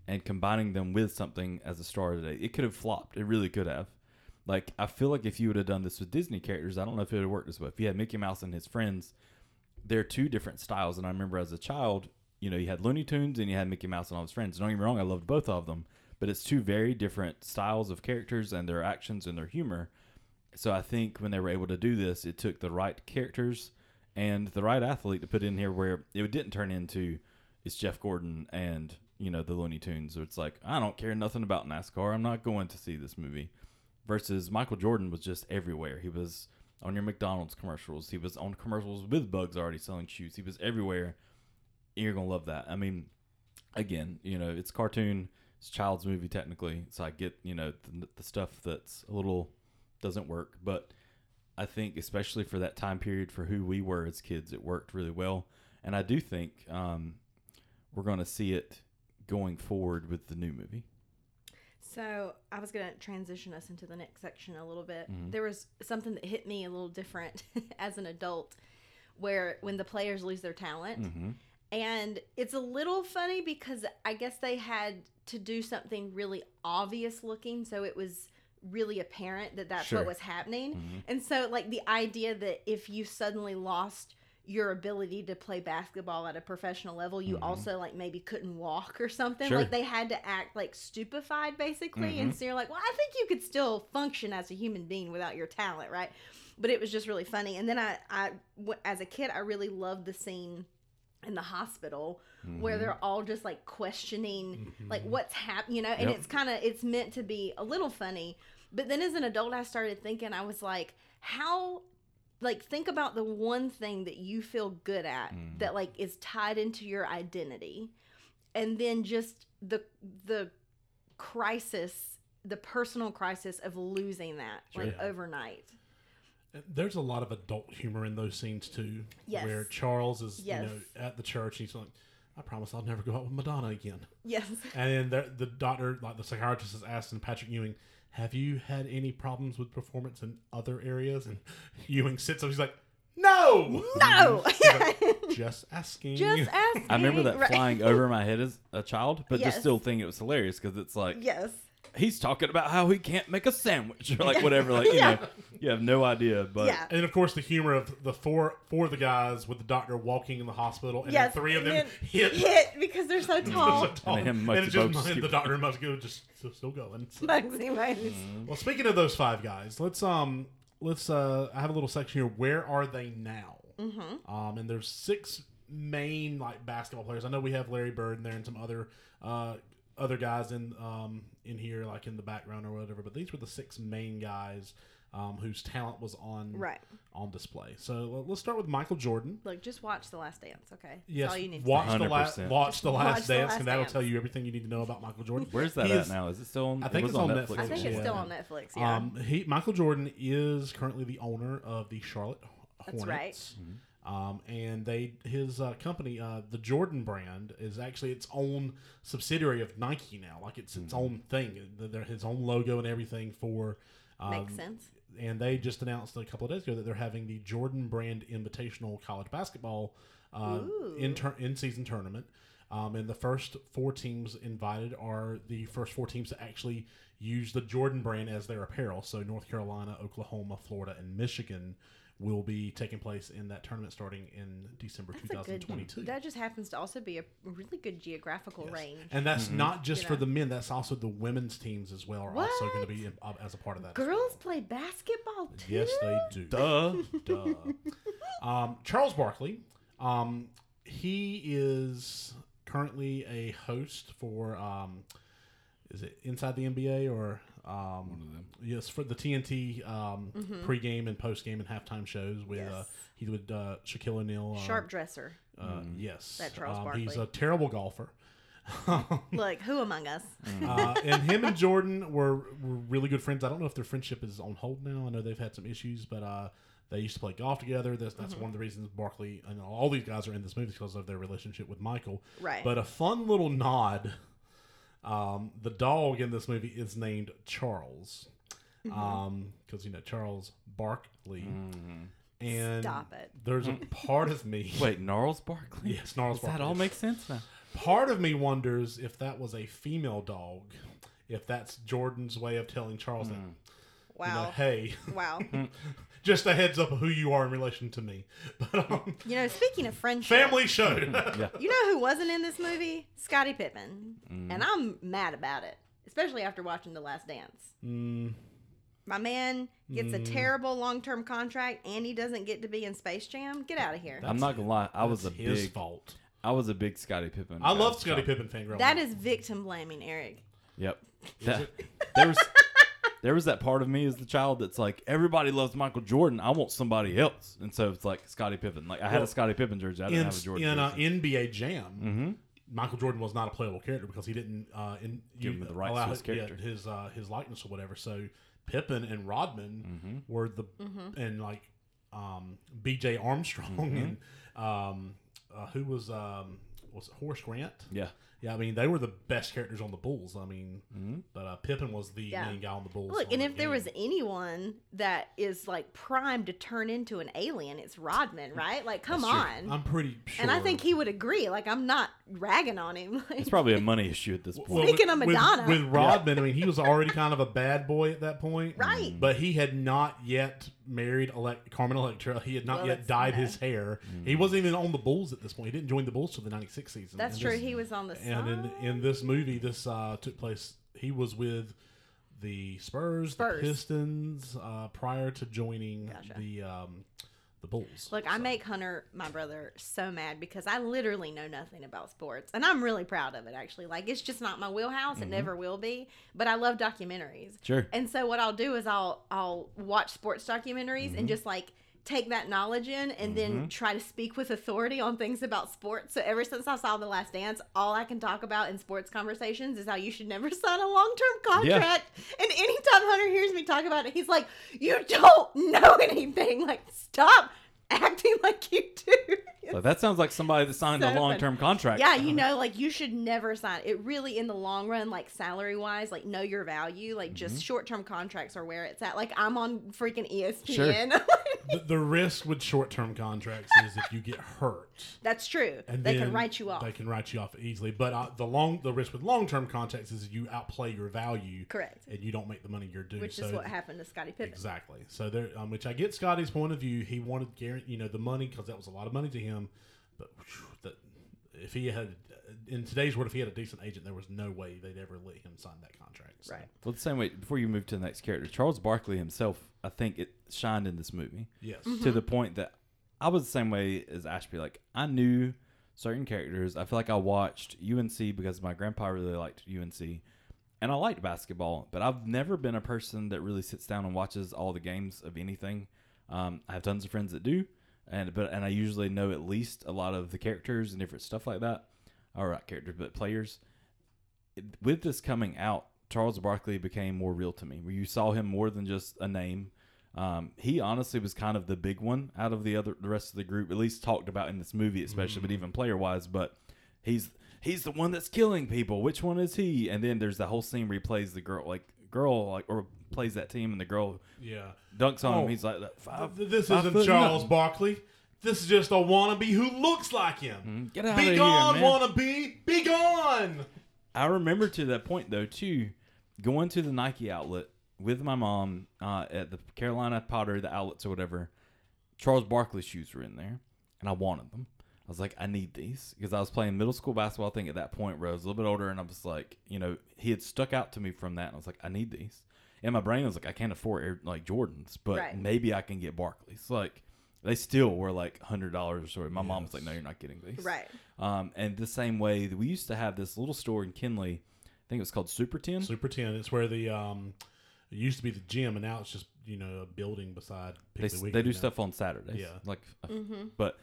and combining them with something as a star today. It could have flopped. It really could have. Like, I feel like if you would have done this with Disney characters, I don't know if it would have worked this way. If you had Mickey Mouse and his friends, they're two different styles. And I remember as a child, you know, you had Looney Tunes and you had Mickey Mouse and all his friends. Don't get me wrong, I loved both of them. But it's two very different styles of characters and their actions and their humor. So I think when they were able to do this, it took the right characters and the right athlete to put in here where it didn't turn into it's Jeff Gordon and, you know, the Looney Tunes. It's like, I don't care nothing about NASCAR. I'm not going to see this movie. Versus Michael Jordan was just everywhere. He was on your McDonald's commercials. He was on commercials with Bugs already selling shoes. He was everywhere. And you're going to love that. I mean, again, you know, it's cartoon. It's a child's movie technically. So I get, you know, the, the stuff that's a little... doesn't work, but I think especially for that time period, for who we were as kids, it worked really well. And I do think um, we're going to see it going forward with the new movie. So I was going to transition us into the next section a little bit. Mm-hmm. There was something that hit me a little different as an adult, where when the players lose their talent, mm-hmm. and it's a little funny because I guess they had to do something really obvious looking, so it was really apparent that that's sure. what was happening. Mm-hmm. And so like the idea that if you suddenly lost your ability to play basketball at a professional level, you mm-hmm. also like maybe couldn't walk or something. Sure. Like they had to act like stupefied basically. Mm-hmm. And so you're like, well, I think you could still function as a human being without your talent. Right. But it was just really funny. And then I, I as a kid, I really loved the scene in the hospital mm-hmm. where they're all just like questioning mm-hmm. like what's happening, you know, and yep. it's kind of, it's meant to be a little funny. But then as an adult, I started thinking, I was like, how, like, think about the one thing that you feel good at mm. that like is tied into your identity. And then just the, the crisis, the personal crisis of losing that sure. like overnight. There's a lot of adult humor in those scenes too. Yes. Where Charles is, yes. you know, at the church and he's like, I promise I'll never go out with Madonna again. Yes. And then the doctor, like the psychiatrist is asking Patrick Ewing, have you had any problems with performance in other areas? And Ewing sits up, he's like, no! No! Like, just asking. Just asking. I remember that right. flying over my head as a child, but yes. just still thinking it was hilarious because it's like, yes. he's talking about how he can't make a sandwich or like whatever, like you yeah. know, you have no idea. But yeah. and of course the humor of the four four of the guys with the doctor walking in the hospital, and yes. then three of them hit hit because they're so tall. so tall. And, him and it's just mind, the doctor and Muggsy just still going. So. Mm. Well, speaking of those five guys, let's um let's uh I have a little section here. Where are they now? Mm-hmm. Um, and there's six main like basketball players. I know we have Larry Bird in there and some other uh. other guys in um in here like in the background or whatever, but these were the six main guys um whose talent was on right. on display. So let's start with Michael Jordan. Look, just watch The Last Dance, okay? Yes, that's all you need to watch the last watch the last watch dance, the last and that'll dance. Tell you everything you need to know about Michael Jordan. Where's that he at is, now? Is it still on? I think it it's on Netflix. Netflix. I think it's still on Netflix. Yeah. Um, he Michael Jordan is currently the owner of the Charlotte Hornets. That's right. Mm-hmm. Um, and they, his, uh, company, uh, the Jordan brand is actually its own subsidiary of Nike now. Like it's its mm-hmm. own thing. They're his own logo and everything for, um, makes sense. And they just announced a couple of days ago that they're having the Jordan Brand Invitational College Basketball, uh, in ter- in season tournament. Um, and the first four teams invited are the first four teams to actually use the Jordan brand as their apparel. So North Carolina, Oklahoma, Florida, and Michigan will be taking place in that tournament starting in December that's twenty twenty-two. Good, that just happens to also be a really good geographical yes. range. And that's mm-hmm. not just you for know? The men. That's also the women's teams as well are what? Also going to be in, uh, as a part of that. Girls well. Play basketball too? Yes, they do. Duh. Duh. Um, Charles Barkley, um, he is currently a host for, um, is it Inside the N B A or Um, One of them. Yes, for the T N T um, mm-hmm. pregame and postgame and halftime shows with yes. uh, he's with uh, Shaquille O'Neal. Uh, Sharp dresser. Uh, mm. Yes. That Charles um, Barkley. He's a terrible golfer. Look, who among us? uh, and him and Jordan were, were really good friends. I don't know if their friendship is on hold now. I know they've had some issues, but uh, they used to play golf together. That's, that's mm-hmm. one of the reasons Barkley and all these guys are in this movie because of their relationship with Michael. Right. But a fun little nod. Um, the dog in this movie is named Charles, because mm-hmm. um, you know Charles Barkley. Mm-hmm. And stop it. There's a part of me. Wait, Gnarls Barkley? Yes, Gnarls Barkley. That all makes sense now. Part of me wonders if that was a female dog, if that's Jordan's way of telling Charles mm. that. Wow. You know, hey. Wow. Just a heads up of who you are in relation to me. But um, you know, speaking of friendship. Family show. yeah. You know who wasn't in this movie? Scottie Pippen. Mm. And I'm mad about it. Especially after watching The Last Dance. Mm. My man gets mm. a terrible long-term contract and he doesn't get to be in Space Jam. Get out of here. That's, I'm not going to lie. I was a his big fault. I was a big Scottie Pippen. I love Scottie Pippen fangirl. That is victim blaming, Eric. Yep. That, there was there was that part of me as the child that's like, everybody loves Michael Jordan. I want somebody else. And so it's like Scottie Pippen. Like I well, had a Scottie Pippen jersey. I didn't in, have a Jordan jersey. In an N B A Jam, mm-hmm. Michael Jordan was not a playable character because he didn't uh, in, give him the rights to his character, yeah, his uh, his likeness or whatever. So Pippen and Rodman mm-hmm. were the mm-hmm. and like um, B J Armstrong mm-hmm. and. Um, Uh, who was um was it Horace Grant? Yeah, yeah. I mean, they were the best characters on the Bulls. I mean, mm-hmm. but uh, Pippen was the yeah. main guy on the Bulls. Look, and if game. there was anyone that is like primed to turn into an alien, it's Rodman, right? Like, come That's on. True. I'm pretty sure, and I think he would agree. Like, I'm not ragging on him. Like, it's probably a money issue at this point. Well, Speaking with, of Madonna, with, with Rodman, I mean, he was already kind of a bad boy at that point, right? But he had not yet. Married elect- Carmen Electra. He had not well, yet dyed no. his hair. Mm-hmm. He wasn't even on the Bulls at this point. He didn't join the Bulls till the ninety-six season. That's and true. This, he was on the And in, in this movie, this uh, took place. He was with the Spurs, Spurs. the Pistons, uh, prior to joining gotcha. the um, the Bulls. Look, so. I make Hunter, my brother, so mad because I literally know nothing about sports. And I'm really proud of it, actually. Like, it's just not my wheelhouse. Mm-hmm. It never will be. But I love documentaries. Sure. And so what I'll do is I'll I'll watch sports documentaries mm-hmm. and just, like, take that knowledge in and mm-hmm. then try to speak with authority on things about sports. So ever since I saw The Last Dance, all I can talk about in sports conversations is how you should never sign a long-term contract. Yeah. And anytime Hunter hears me talk about it, he's like, you don't know anything. Like, stop acting like you do. So that sounds like somebody that signed so a long-term fun. contract. Yeah, you know, like, you should never sign. It really, in the long run, like, salary-wise, like, know your value. Like, mm-hmm. just short-term contracts are where it's at. Like, I'm on freaking E S P N. Sure. the, the risk with short-term contracts is if you get hurt. That's true. And they can write you off. They can write you off easily. But uh, the long the risk with long-term contracts is you outplay your value. Correct. And you don't make the money you're due. Which so is what th- happened to Scottie Pippen. Exactly. So there, um, which I get Scottie's point of view. He wanted, you know, the money because that was a lot of money to him. But whew, that, if he had, in today's world, if he had a decent agent, there was no way they'd ever let him sign that contract. So. Right. Well, the same way, before you move to the next character, Charles Barkley himself, I think it shined in this movie. Yes. Mm-hmm. To the point that I was the same way as Ashby. Like, I knew certain characters. I feel like I watched U N C because my grandpa really liked U N C. And I liked basketball. But I've never been a person that really sits down and watches all the games of anything. Um, I have tons of friends that do. And but and I usually know at least a lot of the characters and different stuff like that. All right, characters, but players. It, with this coming out, Charles Barkley became more real to me. Where you saw him more than just a name. Um, he honestly was kind of the big one out of the other the rest of the group. At least talked about in this movie, especially, mm-hmm. but even player wise. But he's he's the one that's killing people. Which one is he? And then there's the whole scene where he plays the girl, like girl, like or. plays that team and the girl yeah. dunks on oh, him. He's like, five, this five isn't Charles Barkley. This is just a wannabe who looks like him. Mm-hmm. Get out be of gone, here, man. Wannabe. Be gone. I remember to that point, though, too, going to the Nike outlet with my mom uh, at the Carolina Potter, the outlets or whatever. Charles Barkley shoes were in there, and I wanted them. I was like, I need these because I was playing middle school basketball, I think, at that point where I was a little bit older, and I was like, you know, he had stuck out to me from that, and I was like, I need these. And my brain was like, I can't afford like Jordans, but right. maybe I can get Barkley's. Like, they still were like one hundred dollars or so. My yes. mom was like, no, you're not getting these. Right. Um, and the same way that we used to have this little store in Kinley. I think it was called Super ten. Super ten. It's where the um, – It used to be the gym, and now it's just, you know, a building beside Piggly Wiggly. They do now. Stuff on Saturdays. Yeah. Like, mm-hmm. But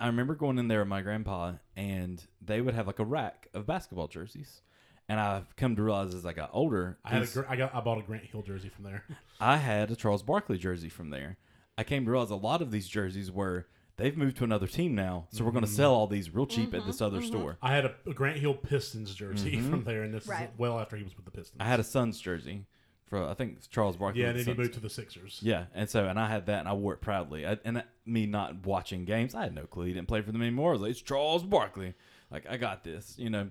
I remember going in there with my grandpa, and they would have like a rack of basketball jerseys. And I've come to realize as I got older, I had a, I got I bought a Grant Hill jersey from there. I had a Charles Barkley jersey from there. I came to realize a lot of these jerseys were they've moved to another team now, so mm-hmm. we're going to sell all these real cheap mm-hmm. at this other mm-hmm. store. I had a, a Grant Hill Pistons jersey mm-hmm. from there, and this right. is well after he was with the Pistons. I had a Suns jersey for I think Charles Barkley. Yeah, and then the he moved to the Sixers. Yeah, and so and I had that, and I wore it proudly. I, and that, me not watching games, I had no clue he didn't play for them anymore. I was like, it's Charles Barkley. Like I got this, you know.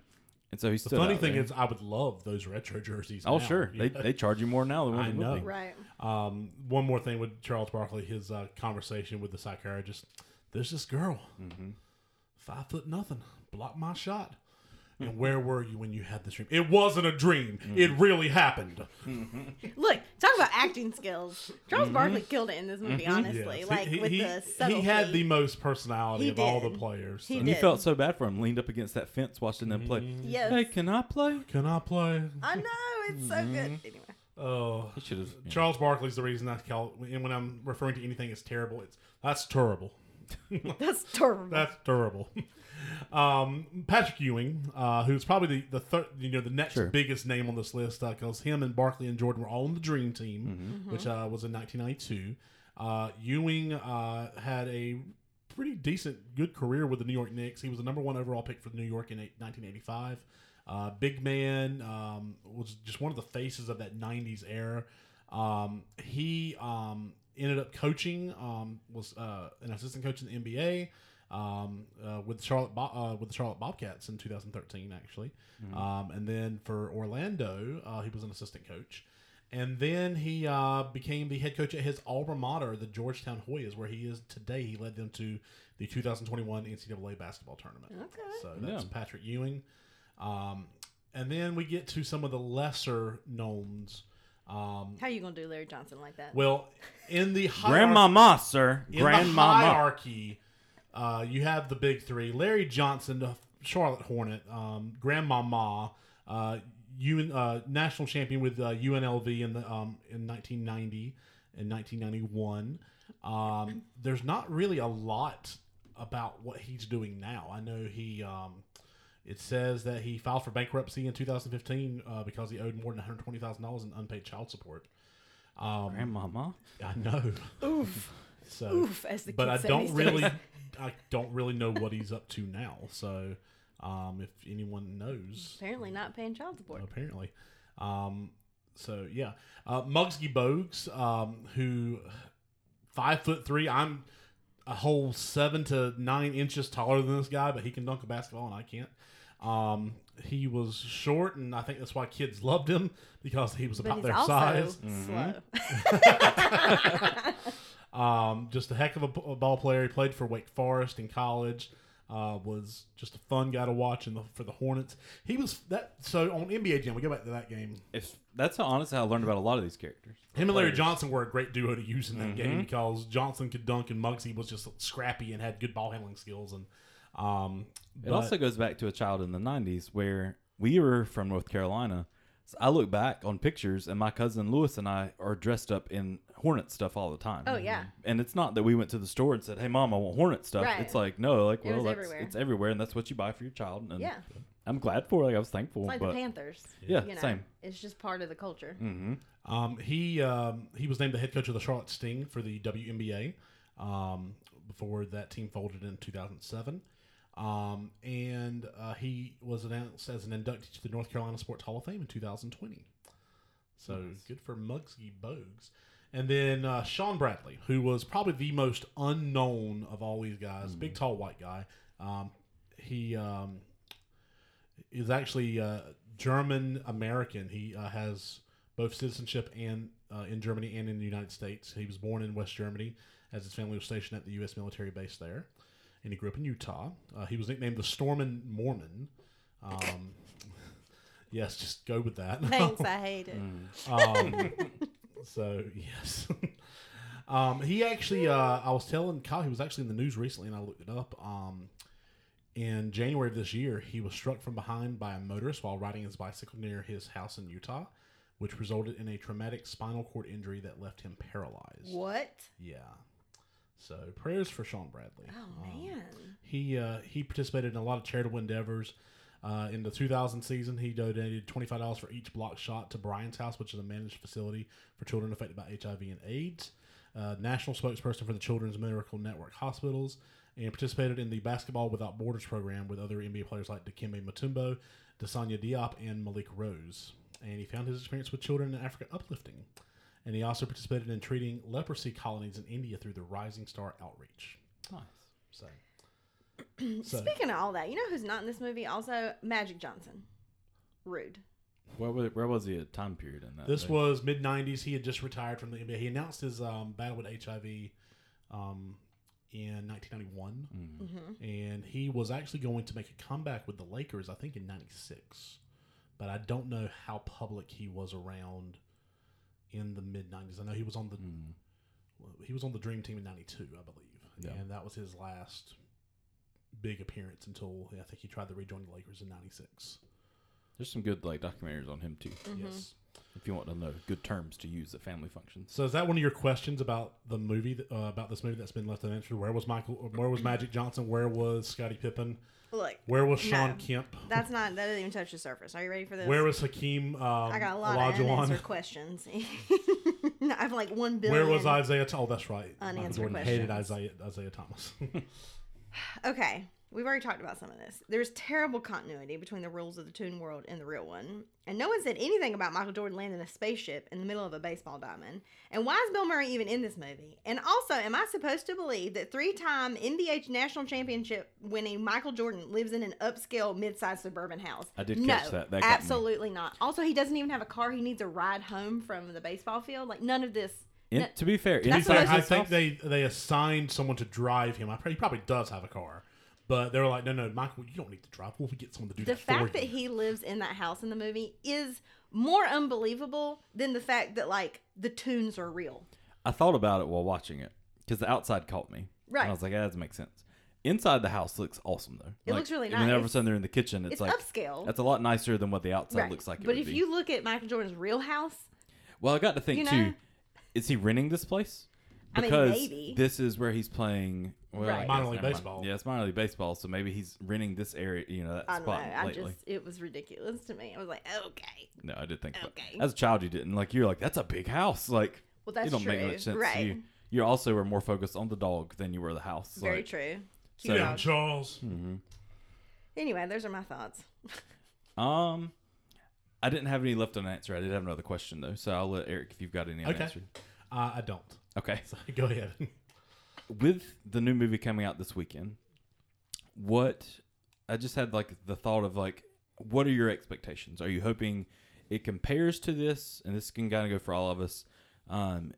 And so he's the funny thing there. Is, I would love those retro jerseys. Oh, now. Sure, yeah. they they charge you more now than when I know. Be. Right. Um, one more thing with Charles Barkley, his uh, conversation with the psychiatrist. There's this girl, mm-hmm. five foot nothing, blocked my shot. And where were you when you had this dream? It wasn't a dream. Mm-hmm. It really happened. Mm-hmm. Look, talk about acting skills. Charles mm-hmm. Barkley killed it in this movie, mm-hmm. honestly. Yes. Like he, with he, the subtlety. He had the most personality he of did. all the players. So. He, he felt so bad for him. Leaned up against that fence, watching them play. Mm-hmm. Yes. Hey, can I play? Can I play? I know it's mm-hmm. so good. Anyway. Oh, he should have. Yeah. Charles Barkley's the reason I call. And when I'm referring to anything as terrible, it's that's terrible. That's terrible. That's terrible. Um, Patrick Ewing, uh, who's probably the, the third, you know, the next sure. biggest name on this list, because uh, him and Barkley and Jordan were all on the Dream Team, mm-hmm. Mm-hmm. which uh, was in nineteen ninety-two. Uh, Ewing uh, had a pretty decent, good career with the New York Knicks. He was the number one overall pick for New York in nineteen eighty-five. Uh, big man, um, was just one of the faces of that nineties era. Um, he um, ended up coaching, um, was uh, an assistant coach in the N B A. Um, uh, with Charlotte, Bo- uh, with the Charlotte Bobcats in two thousand thirteen, actually, mm-hmm. um, and then for Orlando, uh, he was an assistant coach, and then he uh, became the head coach at his alma mater, the Georgetown Hoyas, where he is today. He led them to the two thousand twenty-one N C double A basketball tournament. Okay, so that's yeah. Patrick Ewing, um, and then we get to some of the lesser knowns. Um, How are you gonna do Larry Johnson like that? Well, in the hierarchy, grandmama, sir, in grandmama the hierarchy. Uh, you have the big three: Larry Johnson, the Charlotte Hornet, um, Grandmama, uh, U- uh, national champion with uh, U N L V in the um, in nineteen ninety and nineteen ninety-one. Um, there's not really a lot about what he's doing now. I know he. Um, it says that he filed for bankruptcy in two thousand fifteen uh, because he owed more than one hundred twenty thousand dollars in unpaid child support. Um, Grandmama, I know. Oof. So, Oof, as the kids but I don't really. Days. I don't really know what he's up to now. So, um, if anyone knows, apparently not paying child support. Apparently, um, so yeah, uh, Muggsy Bogues, um, who five foot three. I'm a whole seven to nine inches taller than this guy, but he can dunk a basketball and I can't. Um, he was short, and I think that's why kids loved him because he was about but he's their also size. Mm-hmm. Slow. Um, just a heck of a, b- a ball player. He played for Wake Forest in college. Uh, was just a fun guy to watch in the, for the Hornets. He was that. So on N B A Jam, we go back to that game. If that's how honestly how I learned about a lot of these characters. Him and Larry Johnson were a great duo to use in that mm-hmm. game because Johnson could dunk and Muggsy was just scrappy and had good ball handling skills. And um, it but, also goes back to a child in the nineties where we were from North Carolina. I look back on pictures, and my cousin Lewis and I are dressed up in Hornet stuff all the time. Oh, yeah. And it's not that we went to the store and said, hey, Mom, I want Hornet stuff. Right. It's like, no, like, well, it that's, everywhere. It's everywhere, and that's what you buy for your child. And yeah. I'm glad for it. Like, I was thankful. It's like but, the Panthers. Yeah, you know, same. It's just part of the culture. Mm-hmm. Um, he um, he was named the head coach of the Charlotte Sting for the W N B A um, before that team folded in two thousand seven. Um, and uh, he was announced as an inductee to the North Carolina Sports Hall of Fame in two thousand twenty. So nice. Good for Muggsy Bogues. And then uh, Sean Bradley, who was probably the most unknown of all these guys, mm-hmm. big, tall, white guy. Um, he um, is actually uh, German-American. He uh, has both citizenship and uh, in Germany and in the United States. He was born in West Germany as his family was stationed at the U S military base there. And he grew up in Utah. Uh, he was nicknamed the Stormin' Mormon. Um, yes, just go with that. Thanks, I hate it. um, so, yes. um, he actually, uh, I was telling Kyle, he was actually in the news recently, and I looked it up. Um, in January of this year, he was struck from behind by a motorist while riding his bicycle near his house in Utah. which resulted in a traumatic spinal cord injury that left him paralyzed. What? Yeah. So prayers for Sean Bradley. Oh, um, man. He uh, he participated in a lot of charitable endeavors. Uh, in the two thousand season, he donated twenty-five dollars for each block shot to Brian's House, which is a managed facility for children affected by H I V and AIDS. Uh, national spokesperson for the Children's Miracle Network Hospitals, and participated in the Basketball Without Borders program with other N B A players like Dikembe Mutombo, Desanya Diop, and Malik Rose. And he found his experience with children in Africa uplifting. And he also participated in treating leprosy colonies in India through the Rising Star Outreach. Nice. So, so. Speaking of all that, you know who's not in this movie? Also, Magic Johnson. Rude. Where was, where was he at time period in that? This thing? Was mid nineties. He had just retired from the N B A. He announced his um, battle with H I V um, in nineteen ninety-one. Mm-hmm. Mm-hmm. And he was actually going to make a comeback with the Lakers, I think, in ninety-six. But I don't know how public he was around in the mid nineties. I know he was on the mm. he was on the Dream Team in ninety-two, I believe. Yeah. And that was his last big appearance until I think he tried to rejoin the Lakers in ninety-six. There's some good like documentaries on him too. Mm-hmm. Yes, if you want to know good terms to use at family functions. So is that one of your questions about the movie, that, uh, about this movie that's been left unanswered? Where was Michael? Where was Magic Johnson? Where was Scottie Pippen? Look, where was Sean no, Kemp? That's not that doesn't even touch the surface. Are you ready for this? Where was Hakeem? Um, I got a lot Olajuwon? Of unanswered questions. I have like one billion. Where was Isaiah? Oh, that's right. Unanswered Jordan questions. Hated Isaiah Isaiah Thomas. Okay. We've already talked about some of this. There's terrible continuity between the rules of the Toon World and the real one. And no one said anything about Michael Jordan landing a spaceship in the middle of a baseball diamond. And why is Bill Murray even in this movie? And also, am I supposed to believe that three-time N B A national championship winning Michael Jordan lives in an upscale mid-sized suburban house? I did no, catch that. that absolutely not. Also, he doesn't even have a car. He needs a ride home from the baseball field. Like, none of this. In, no, to be fair, in fact, I think they, they assigned someone to drive him. I He probably does have a car. But they were like, no, no, Michael, you don't need to drive. We'll get someone to do that for you. The fact that he lives in that house in the movie is more unbelievable than the fact that, like, the Toons are real. I thought about it while watching it because the outside caught me. Right. And I was like, yeah, that doesn't make sense. Inside the house looks awesome, though. It like, looks really nice. And then all of a sudden they're in the kitchen. It's, it's like, upscale. That's a lot nicer than what the outside right. looks like. It but would if be. You look at Michael Jordan's real house. Well, I got to think, you know, too, is he renting this place? Because I mean, maybe. This is where he's playing well, right. minor league baseball. Yeah, it's minor league baseball, so maybe he's renting this area, you know, that I don't spot know. I lately. Just, it was ridiculous to me. I was like, okay. No, I did think okay. About it. As a child, you didn't. Like, you're like, that's a big house. Like, well, that's it don't true. Make much sense right. to you. You also were more focused on the dog than you were the house. Very like, true. Cute so, yeah, Charles. Mm-hmm. Anyway, those are my thoughts. um, I didn't have any left unanswered. I did have another question, though, so I'll let Eric, if you've got any unanswered. Okay. Uh, I don't. Okay. So go ahead. With the new movie coming out this weekend, what I just had like the thought of like, what are your expectations? Are you hoping it compares to this? And this can kind of go for all of us. Um,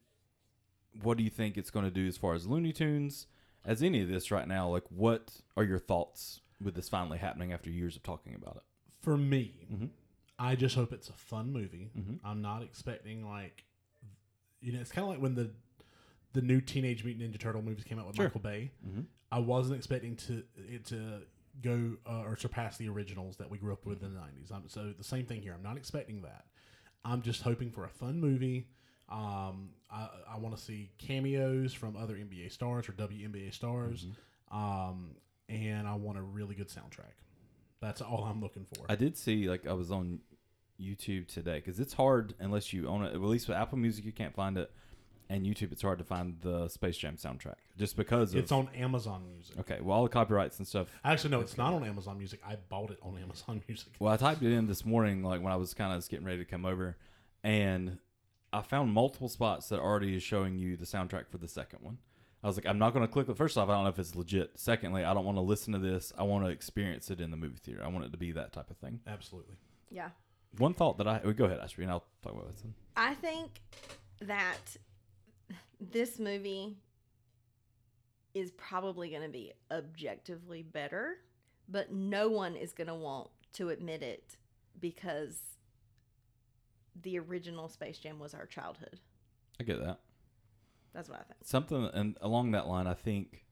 what do you think it's going to do as far as Looney Tunes, as any of this right now? Like, what are your thoughts with this finally happening after years of talking about it? For me, mm-hmm. I just hope it's a fun movie. Mm-hmm. I'm not expecting like, you know, it's kind of like when the the new Teenage Mutant Ninja Turtle movies came out with sure. Michael Bay. Mm-hmm. I wasn't expecting to it to go uh, or surpass the originals that we grew up with mm-hmm. in the nineties. I'm, so the same thing here. I'm not expecting that. I'm just hoping for a fun movie. Um, I, I want to see cameos from other N B A stars or W N B A stars, mm-hmm. um, and I want a really good soundtrack. That's all I'm looking for. I did see, like, I was on YouTube today because it's hard unless you own it. At least with Apple Music, you can't find it. And YouTube, it's hard to find the Space Jam soundtrack just because of, it's on Amazon Music. Okay, well, all the copyrights and stuff. Actually, no, it's not on Amazon Music. I bought it on Amazon Music. Well, I typed it in this morning, like when I was kind of just getting ready to come over, and I found multiple spots that already is showing you the soundtrack for the second one. I was like, I'm not going to click it. First off, I don't know if it's legit. Secondly, I don't want to listen to this. I want to experience it in the movie theater. I want it to be that type of thing. Absolutely. Yeah. One thought that I... Well, go ahead, Ashley, and I'll talk about this one. I think that this movie is probably going to be objectively better, but no one is going to want to admit it because the original Space Jam was our childhood. I get that. That's what I think. Something and along that line, I think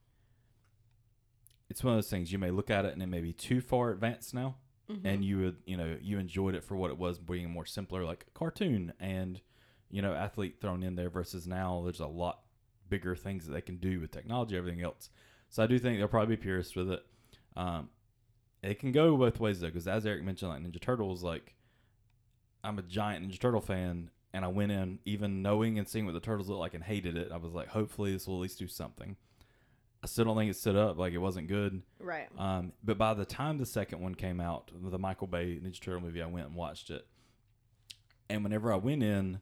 it's one of those things you may look at it and it may be too far advanced now. mm-hmm. and you would, you know, you enjoyed it for what it was, being more simpler, like cartoon and, you know, athlete thrown in there, versus now there's a lot bigger things that they can do with technology, everything else. So I do think they'll probably be purists with it. Um, it can go both ways though, because as Eric mentioned, like Ninja Turtles, like I'm a giant Ninja Turtle fan, and I went in even knowing and seeing what the turtles look like and hated it. I was like, hopefully this will at least do something. I still don't think it stood up. Like, it wasn't good. Right. Um, but by the time the second one came out, the Michael Bay Ninja Turtle movie, I went and watched it. And whenever I went in,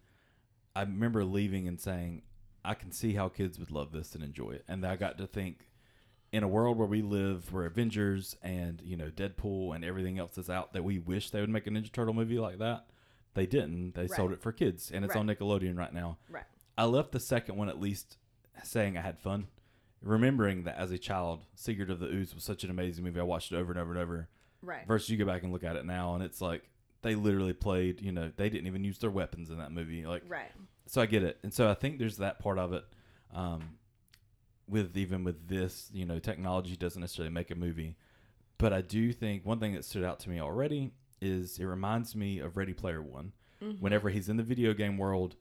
I remember leaving and saying, I can see how kids would love this and enjoy it. And I got to think, in a world where we live, where Avengers and, you know, Deadpool and everything else is out, that we wish they would make a Ninja Turtle movie like that. They didn't. They right. sold it for kids, and it's right. on Nickelodeon right now. Right. I left the second one at least saying I had fun, remembering that as a child, Secret of the Ooze was such an amazing movie. I watched it over and over and over. Right. Versus you go back and look at it now, and it's like they literally played, you know, they didn't even use their weapons in that movie. Like, right. So I get it. And so I think there's that part of it. Um, with even with this, you know, technology doesn't necessarily make a movie. But I do think one thing that stood out to me already is it reminds me of Ready Player One. Mm-hmm. Whenever he's in the video game world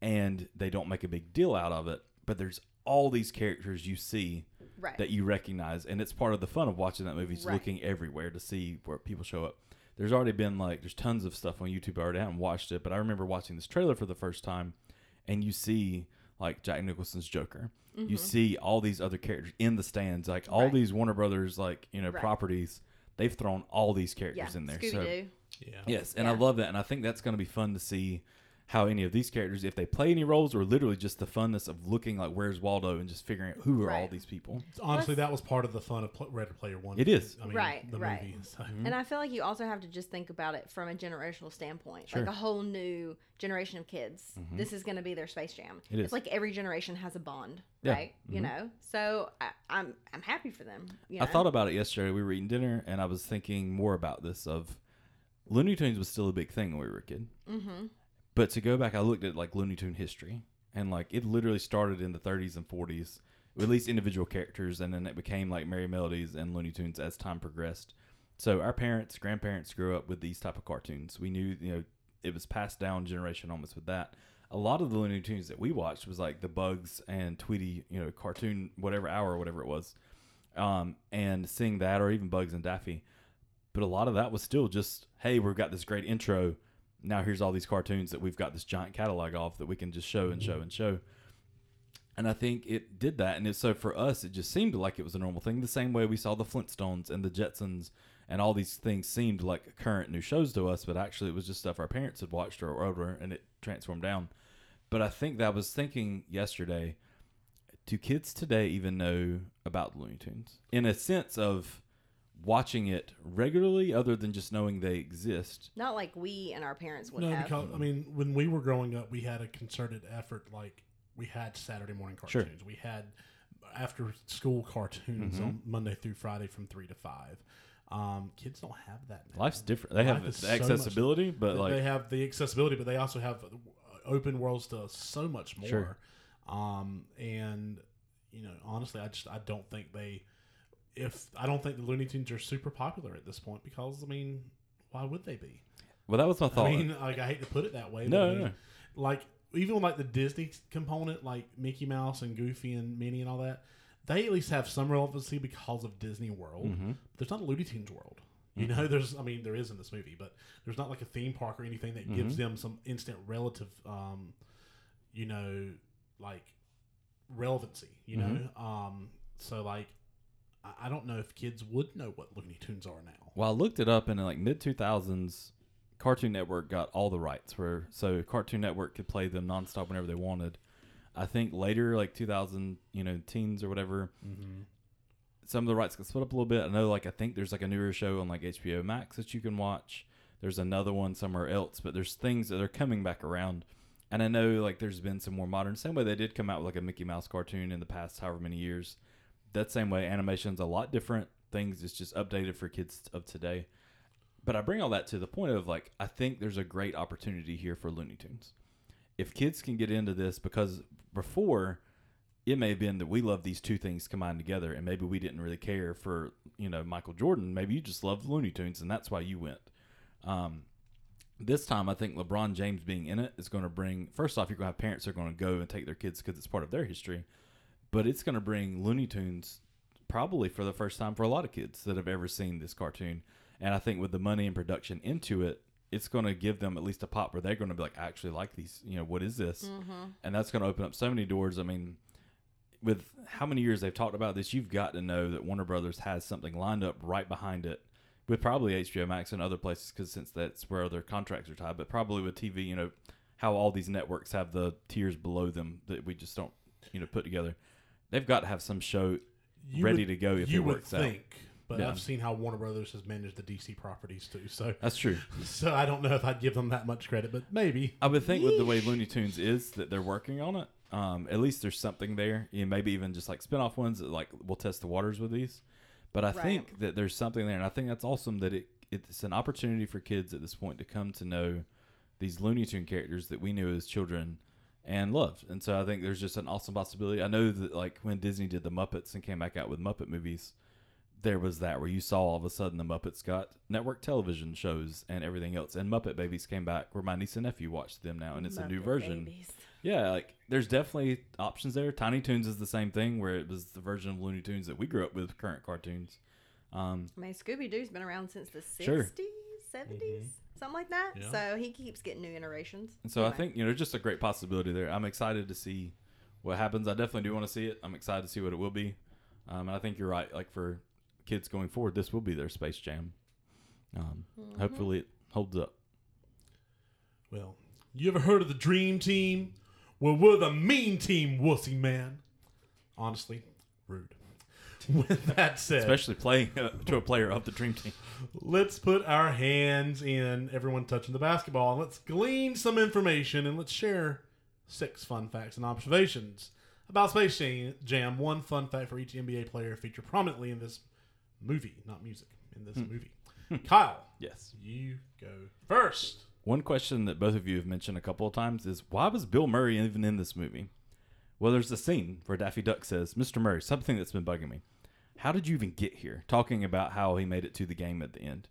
and they don't make a big deal out of it, but there's all these characters you see right. that you recognize, and it's part of the fun of watching that movie is right. looking everywhere to see where people show up. There's already been like there's tons of stuff on YouTube. I already haven't watched it, but I remember watching this trailer for the first time, and you see like Jack Nicholson's Joker. Mm-hmm. You see all these other characters in the stands, like all right. these Warner Brothers like, you know, right. properties. They've thrown all these characters yeah. in there. Scooby-Doo. So, yeah. Yes, and yeah. I love that. And I think that's going to be fun to see how any of these characters, if they play any roles, or literally just the funness of looking like Where's Waldo and just figuring out who are right. all these people. Honestly, Plus, that was part of the fun of Ready Player One. It is. I mean, right, the right. movie. So. And I feel like you also have to just think about it from a generational standpoint. Sure. Like a whole new generation of kids. Mm-hmm. This is going to be their Space Jam. It is. It's like every generation has a Bond, yeah. right? Mm-hmm. You know? So I, I'm I'm happy for them. You know? I thought about it yesterday. We were eating dinner, and I was thinking more about this of Looney Tunes was still a big thing when we were a kid. Mm-hmm. But to go back, I looked at like Looney Tune history, and like it literally started in the thirties and forties, at least individual characters, and then it became like Merrie Melodies and Looney Tunes as time progressed. So our parents, grandparents grew up with these type of cartoons. We knew, you know, it was passed down generation almost with that. A lot of the Looney Tunes that we watched was like the Bugs and Tweety, you know, cartoon, whatever hour or whatever it was. Um, and seeing that, or even Bugs and Daffy. But a lot of that was still just, hey, we've got this great intro. Now here's all these cartoons that we've got this giant catalog of that we can just show and show and show. And I think it did that. And it, so for us, it just seemed like it was a normal thing. The same way we saw the Flintstones and the Jetsons and all these things seemed like current new shows to us, but actually it was just stuff our parents had watched or older, and it transformed down. But I think that I was thinking yesterday, do kids today even know about Looney Tunes? In a sense of watching it regularly, other than just knowing they exist. Not like we and our parents would no, have. Because, I mean, when we were growing up, we had a concerted effort. Like, we had Saturday morning cartoons. Sure. We had after-school cartoons mm-hmm. on Monday through Friday from three to five. Um, kids don't have that now. Life's different. They Life have the accessibility, so much, but they, like... They have the accessibility, but they also have open worlds to so much more. Sure. Um, and, you know, honestly, I just I don't think they... If I don't think the Looney Tunes are super popular at this point, because I mean, why would they be? Well, that was my thought. I mean, like I hate to put it that way. No, but I mean, no. Like even like the Disney component, like Mickey Mouse and Goofy and Minnie and all that, they at least have some relevancy because of Disney World. Mm-hmm. But there's not a Looney Tunes world. You know, there's, I mean, there is in this movie, but there's not like a theme park or anything that mm-hmm. gives them some instant relative, um, you know, like relevancy. You mm-hmm. know, um, so like. I don't know if kids would know what Looney Tunes are now. Well, I looked it up, and in like mid two thousands, Cartoon Network got all the rights, where so Cartoon Network could play them nonstop whenever they wanted. I think later, like two thousand, you know, teens or whatever, mm-hmm. some of the rights got split up a little bit. I know, like I think there's like a newer show on like H B O Max that you can watch. There's another one somewhere else, but there's things that are coming back around. And I know like there's been some more modern. Same way they did come out with like a Mickey Mouse cartoon in the past, however many years. That same way, animation's a lot different. Things is just updated for kids of today. But I bring all that to the point of, like, I think there's a great opportunity here for Looney Tunes. If kids can get into this, because before, it may have been that we love these two things combined together, and maybe we didn't really care for, you know, Michael Jordan. Maybe you just loved Looney Tunes, and that's why you went. Um, this time, I think LeBron James being in it is going to bring, first off, you're going to have parents that are going to go and take their kids because it's part of their history, but it's going to bring Looney Tunes probably for the first time for a lot of kids that have ever seen this cartoon. And I think with the money and production into it, it's going to give them at least a pop where they're going to be like, I actually like these, you know, what is this? Mm-hmm. And that's going to open up so many doors. I mean, with how many years they've talked about this, you've got to know that Warner Brothers has something lined up right behind it with probably H B O Max and other places, because since that's where their contracts are tied, but probably with T V, you know, how all these networks have the tiers below them that we just don't, you know, put together. They've got to have some show you ready would, to go if you it works would think. Out. But yeah. I've seen how Warner Brothers has managed the D C properties too. So that's true. So I don't know if I'd give them that much credit, but maybe. I would think Yeesh. With the way Looney Tunes is that they're working on it. Um, at least there's something there. You know, maybe even just like spinoff ones that like we'll test the waters with these. But I right. think that there's something there, and I think that's awesome that it it's an opportunity for kids at this point to come to know these Looney Tune characters that we knew as children and loved. And so I think there's just an awesome possibility. I know that like when Disney did the Muppets and came back out with Muppet movies, there was that where you saw all of a sudden the Muppets got network television shows and everything else. And Muppet Babies came back where my niece and nephew watched them now, and it's Muppet a new version. Babies. Yeah, like there's definitely options there. Tiny Toons is the same thing where it was the version of Looney Tunes that we grew up with, current cartoons. Um, I mean, Scooby-Doo's been around since the sixties, sure. seventies, mm-hmm. something like that. Yeah. So he keeps getting new iterations. And so anyway. I think, you know, just a great possibility there. I'm excited to see what happens. I definitely do want to see it. I'm excited to see what it will be. Um, and I think you're right. Like for kids going forward, this will be their Space Jam. Um, mm-hmm. Hopefully it holds up. Well, you ever heard of the Dream Team? Well, we're the mean team, wussy man. Honestly, rude. With that said, especially playing uh, to a player of the Dream Team. Let's put our hands in, everyone touching the basketball, and let's glean some information, and let's share six fun facts and observations about Space Jam. One fun fact for each N B A player featured prominently in this movie, not music, in this hmm. movie. Kyle, yes, you go first. One question that both of you have mentioned a couple of times is, why was Bill Murray even in this movie? Well, there's a scene where Daffy Duck says, Mister Murray, something that's been bugging me. How did you even get here? Talking about how he made it to the game at the end.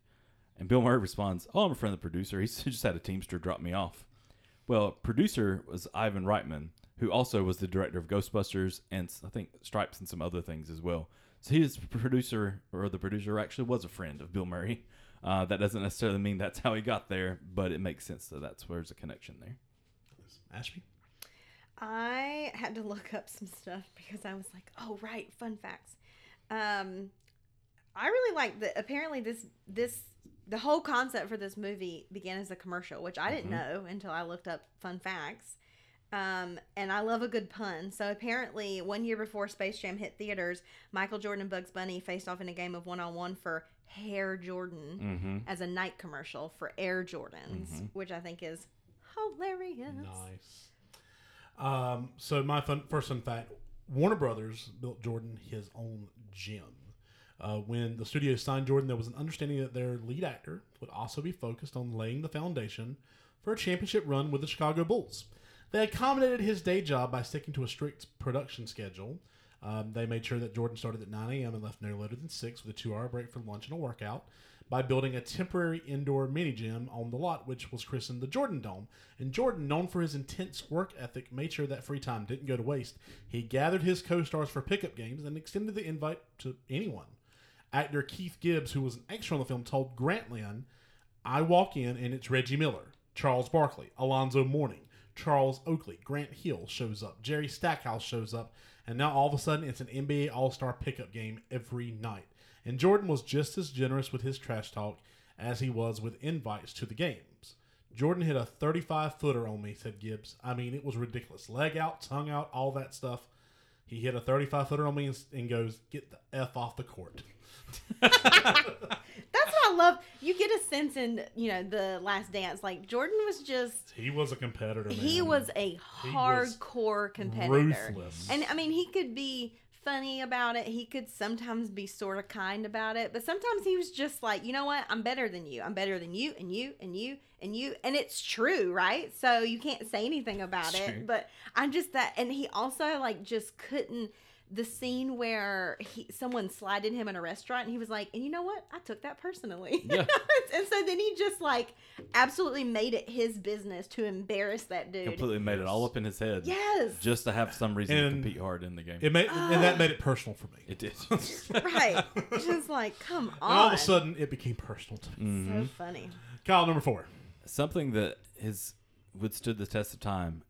And Bill Murray responds, oh, I'm a friend of the producer. He just had a Teamster drop me off. Well, producer was Ivan Reitman, who also was the director of Ghostbusters and I think Stripes and some other things as well. So his producer, or the producer, actually was a friend of Bill Murray. Uh, that doesn't necessarily mean that's how he got there, but it makes sense that that's where's a connection there. Ashby? I had to look up some stuff because I was like, oh, right, fun facts. Um, I really like that apparently this, this the whole concept for this movie began as a commercial, which I didn't mm-hmm. know until I looked up fun facts. Um, and I love a good pun. So apparently one year before Space Jam hit theaters, Michael Jordan and Bugs Bunny faced off in a game of one-on-one for Hair Jordan mm-hmm. as a Nike commercial for Air Jordans, mm-hmm. which I think is hilarious. Nice. Um, so my fun, first fun fact, Warner Brothers built Jordan his own gym. Uh, when the studio signed Jordan, there was an understanding that their lead actor would also be focused on laying the foundation for a championship run with the Chicago Bulls. They accommodated his day job by sticking to a strict production schedule. Um, they made sure that Jordan started at nine a.m. and left no later than six with a two-hour break for lunch and a workout by building a temporary indoor mini-gym on the lot, which was christened the Jordan Dome. And Jordan, known for his intense work ethic, made sure that free time didn't go to waste. He gathered his co-stars for pickup games and extended the invite to anyone. Actor Keith Gibbs, who was an extra on the film, told Grantland, I walk in and it's Reggie Miller, Charles Barkley, Alonzo Mourning, Charles Oakley, Grant Hill shows up, Jerry Stackhouse shows up, and now all of a sudden it's an N B A All-Star pickup game every night. And Jordan was just as generous with his trash talk as he was with invites to the games. Jordan hit a thirty-five footer on me, said Gibbs. I mean, it was ridiculous. Leg out, tongue out, all that stuff. He hit a thirty-five footer on me and, and goes, get the F off the court. That's what I love. You get a sense in, you know, The Last Dance. Like, Jordan was just... He was a competitor, man. He was a hardcore competitor. Ruthless. And, I mean, he could be funny about it. He could sometimes be sort of kind about it, but sometimes he was just like, you know what? I'm better than you. I'm better than you and you and you and you. And it's true, right? So you can't say anything about it's it, true. But I'm just that. And he also like just couldn't. The scene where he, someone slided him in a restaurant and he was like, and you know what? I took that personally. Yeah. And so then he just like absolutely made it his business to embarrass that dude. Completely made it all up in his head. Yes. Just to have some reason and to compete hard in the game. It made, uh, and that made it personal for me. It did. Right. Just like, come on. And all of a sudden it became personal to me. Mm-hmm. So funny. Kyle, number four. Something that has withstood the test of time.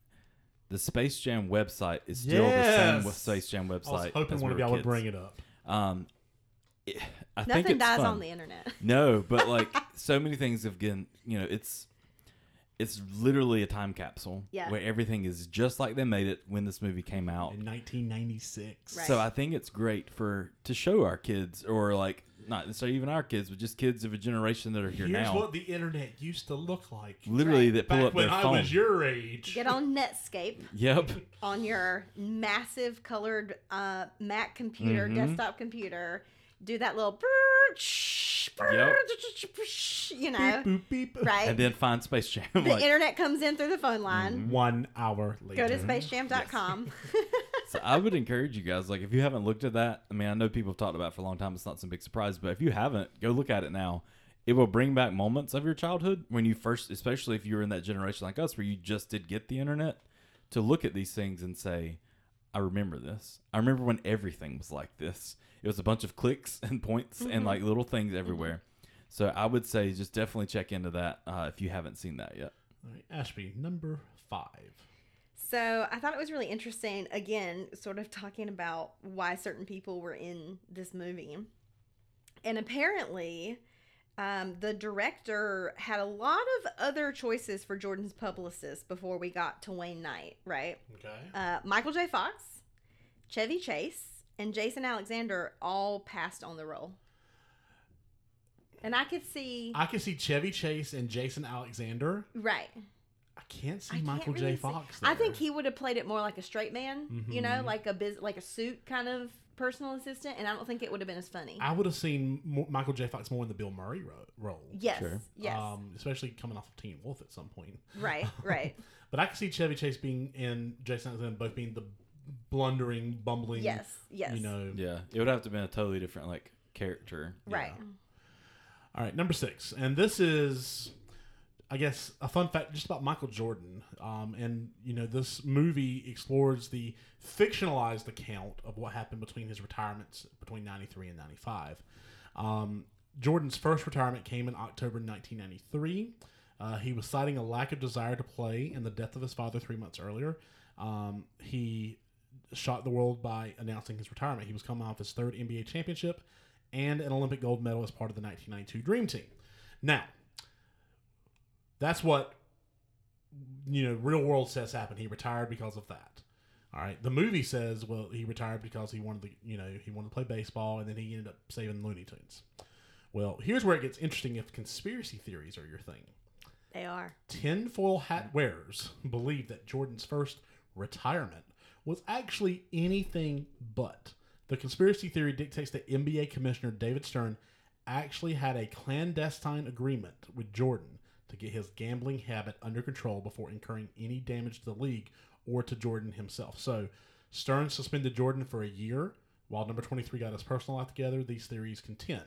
The Space Jam website is still yes. the same Space Jam website. I was hoping one of y'all would bring it up. Um, it, I Nothing think it's dies fun. On the internet. No, but like so many things have been, you know, it's it's literally a time capsule yeah. where everything is just like they made it when this movie came out in nineteen ninety-six. Right. So I think it's great for to show our kids or like not necessarily even our kids, but just kids of a generation that are here Here's now. Here's what the internet used to look like. Literally, right. that pull Back up their phone. When I was your age. Get on Netscape. Yep. On your massive colored uh, Mac computer, mm-hmm. desktop computer. Do that little... Yep. You know. Beep, beep, beep. Right? And then find Space Jam. The like, internet comes in through the phone line. One hour later. Go to space jam dot com. Yes. So I would encourage you guys, like, if you haven't looked at that, I mean, I know people have talked about it for a long time. It's not some big surprise, but if you haven't, go look at it now. It will bring back moments of your childhood when you first, especially if you were in that generation like us where you just did get the internet, to look at these things and say, I remember this. I remember when everything was like this. It was a bunch of clicks and points mm-hmm. and like little things everywhere. Mm-hmm. So I would say just definitely check into that uh, if you haven't seen that yet. All right, Ashby, number five. So I thought it was really interesting, again, sort of talking about why certain people were in this movie. And apparently um, the director had a lot of other choices for Jordan's publicist before we got to Wayne Knight, right? Okay. Uh, Michael J. Fox, Chevy Chase, and Jason Alexander all passed on the role. And I could see... I could see Chevy Chase and Jason Alexander. Right. I can't see I Michael can't really J. Fox there. I think he would have played it more like a straight man, mm-hmm. you know, like a biz, like a suit kind of personal assistant, and I don't think it would have been as funny. I would have seen more, Michael J. Fox more in the Bill Murray ro- role. Yes, sure. yes. Um, especially coming off of Teen Wolf at some point. Right, right. But I could see Chevy Chase being and Jason Alexander both being the blundering, bumbling. Yes, yes. You know, yeah. It would have to have been a totally different like character. Right. Yeah. All right, number six, and this is, I guess, a fun fact just about Michael Jordan. Um, and, you know, this movie explores the fictionalized account of what happened between his retirements between ninety-three and ninety-five. Um, Jordan's first retirement came in October nineteen ninety-three. Uh, he was citing a lack of desire to play and the death of his father three months earlier. Um, he shocked the world by announcing his retirement. He was coming off his third N B A championship and an Olympic gold medal as part of the nineteen ninety-two Dream Team. Now, that's what, you know, real world says happened. He retired because of that. All right. The movie says, well, he retired because he wanted to, you know, he wanted to play baseball, and then he ended up saving Looney Tunes. Well, here's where it gets interesting if conspiracy theories are your thing. They are. Tinfoil hat wearers believe that Jordan's first retirement was actually anything but. The conspiracy theory dictates that N B A Commissioner David Stern actually had a clandestine agreement with Jordan to get his gambling habit under control before incurring any damage to the league or to Jordan himself. So Stern suspended Jordan for a year while number twenty-three got his personal life together. These theories contend.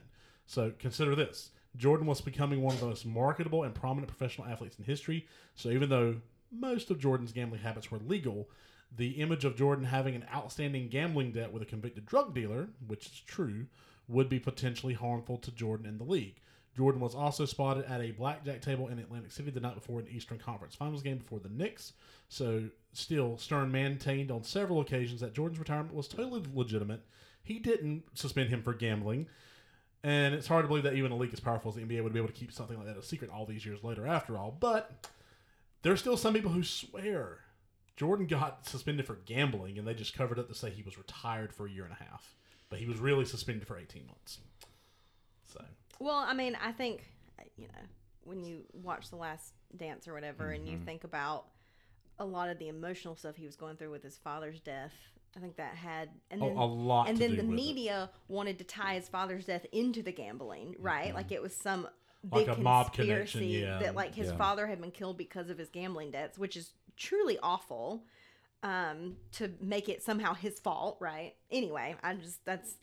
So consider this. Jordan was becoming one of the most marketable and prominent professional athletes in history. So even though most of Jordan's gambling habits were legal, the image of Jordan having an outstanding gambling debt with a convicted drug dealer, which is true, would be potentially harmful to Jordan and the league. Jordan was also spotted at a blackjack table in Atlantic City the night before an Eastern Conference Finals game before the Knicks. So, still, Stern maintained on several occasions that Jordan's retirement was totally legitimate. He didn't suspend him for gambling. And it's hard to believe that even a league as powerful as the N B A would be able to keep something like that a secret all these years later after all. But there's still some people who swear Jordan got suspended for gambling, and they just covered up to say he was retired for a year and a half. But he was really suspended for eighteen months. So... Well, I mean, I think, you know, when you watch The Last Dance or whatever, mm-hmm. and you think about a lot of the emotional stuff he was going through with his father's death, I think that had and then, oh, a lot and to then do the with media it. Wanted to tie his father's death into the gambling, right? Mm-hmm. Like it was some big like a conspiracy mob connection, yeah. that like his yeah. father had been killed because of his gambling debts, which is truly awful. Um, to make it somehow his fault, right? Anyway, I just that's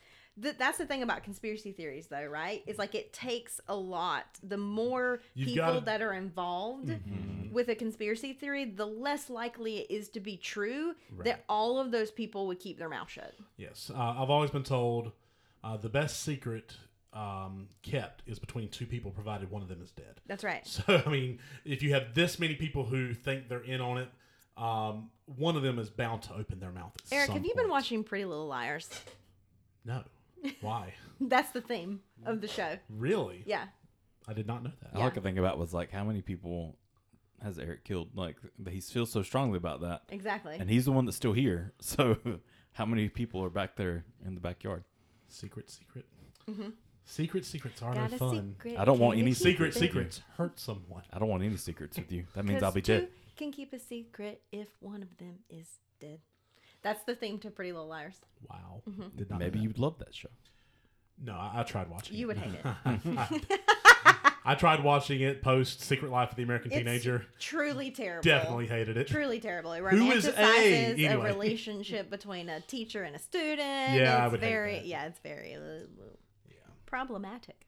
th- that's the thing about conspiracy theories, though, right? It's like it takes a lot. The more You've people gotta... that are involved mm-hmm. with a conspiracy theory, the less likely it is to be true right. that all of those people would keep their mouth shut. Yes, uh, I've always been told uh, the best secret um, kept is between two people, provided one of them is dead. That's right. So, I mean, if you have this many people who think they're in on it. Um, one of them is bound to open their mouth. At Eric, some have you point. Been watching Pretty Little Liars? No. Why? That's the theme of the show. Really? Yeah. I did not know that. Yeah. All I could think about was like, how many people has Eric killed? Like, he feels so strongly about that. Exactly. And he's the one that's still here. So, how many people are back there in the backyard? Secret, secret. Mm-hmm. Secret secrets are no fun. Secret. I don't Can want any secret secrets. Hurt someone. I don't want any secrets with you. That means I'll be dead. Two- Can keep a secret if one of them is dead. That's the theme to Pretty Little Liars. Wow. Mm-hmm. Did not Maybe you'd love that show. No, I, I tried watching you it. You would hate it. I, I tried watching it post Secret Life of the American it's Teenager. Truly terrible. Definitely hated it. Truly terrible. It romanticizes a, anyway. a relationship between a teacher and a student. Yeah, it's I would very, hate that. Yeah, it's very uh, yeah. problematic.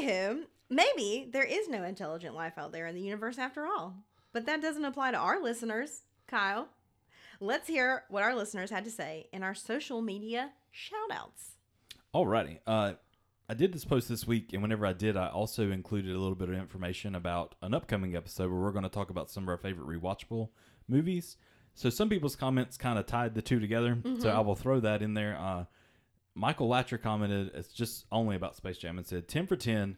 Anywho, maybe there is no intelligent life out there in the universe after all. But that doesn't apply to our listeners, Kyle. Let's hear what our listeners had to say in our social media shout-outs. Alrighty. Uh, I did this post this week, and whenever I did, I also included a little bit of information about an upcoming episode where we're going to talk about some of our favorite rewatchable movies. So some people's comments kind of tied the two together, mm-hmm. so I will throw that in there. Uh, Michael Latcher commented, it's just only about Space Jam, and said, ten for ten,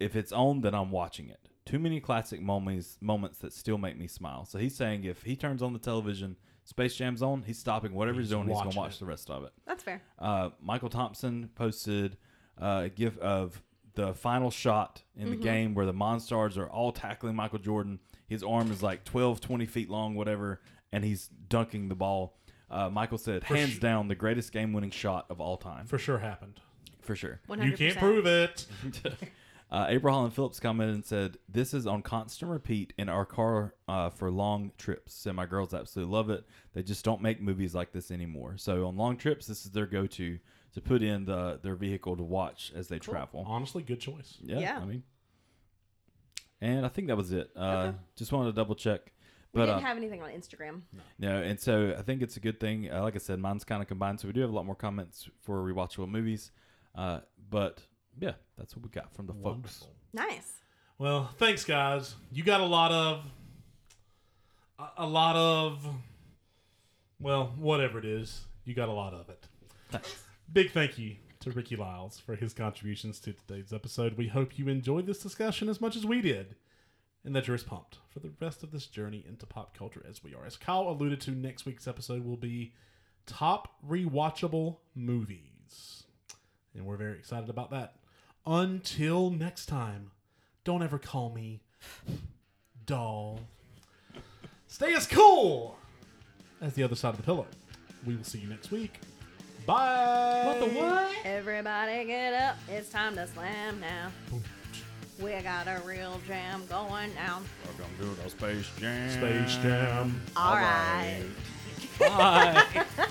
if it's on, then I'm watching it. Too many classic moments moments that still make me smile. So he's saying if he turns on the television, Space Jam's on, he's stopping whatever he's, he's doing, he's going to watch it. The rest of it. That's fair. Uh, Michael Thompson posted uh, a gif of the final shot in mm-hmm. the game where the Monstars are all tackling Michael Jordan. His arm is like twelve, twenty feet long, whatever, and he's dunking the ball. Uh, Michael said, For hands sure. down, the greatest game-winning shot of all time. For sure happened. For sure. one hundred percent. You can't prove it. Uh, April Holland Phillips commented and said, this is on constant repeat in our car uh, for long trips. Said my girls absolutely love it. They just don't make movies like this anymore. So on long trips, this is their go-to to put in the, their vehicle to watch as they cool. travel. Honestly, good choice. Yeah, yeah. I mean, and I think that was it. Uh, okay. Just wanted to double check. But, we didn't uh, have anything on Instagram. No. no, and so I think it's a good thing. Uh, like I said, mine's kind of combined. So we do have a lot more comments for rewatchable movies. Uh, but... Yeah, that's what we got from the Wonderful. Folks. Nice. Well, thanks, guys. You got a lot of, a, a lot of, well, whatever it is, you got a lot of it. Thanks. Big thank you to Ricky Lyles for his contributions to today's episode. We hope you enjoyed this discussion as much as we did, and that you're as pumped for the rest of this journey into pop culture as we are. As Kyle alluded to, next week's episode will be Top Rewatchable Movies. And we're very excited about that. Until next time, don't ever call me doll. Stay as cool as the other side of the pillow. We will see you next week. Bye. What the what? Everybody get up. It's time to slam now. Boom. We got a real jam going down. We're going to do the Space Jam. Space Jam. All, All right. right. Bye.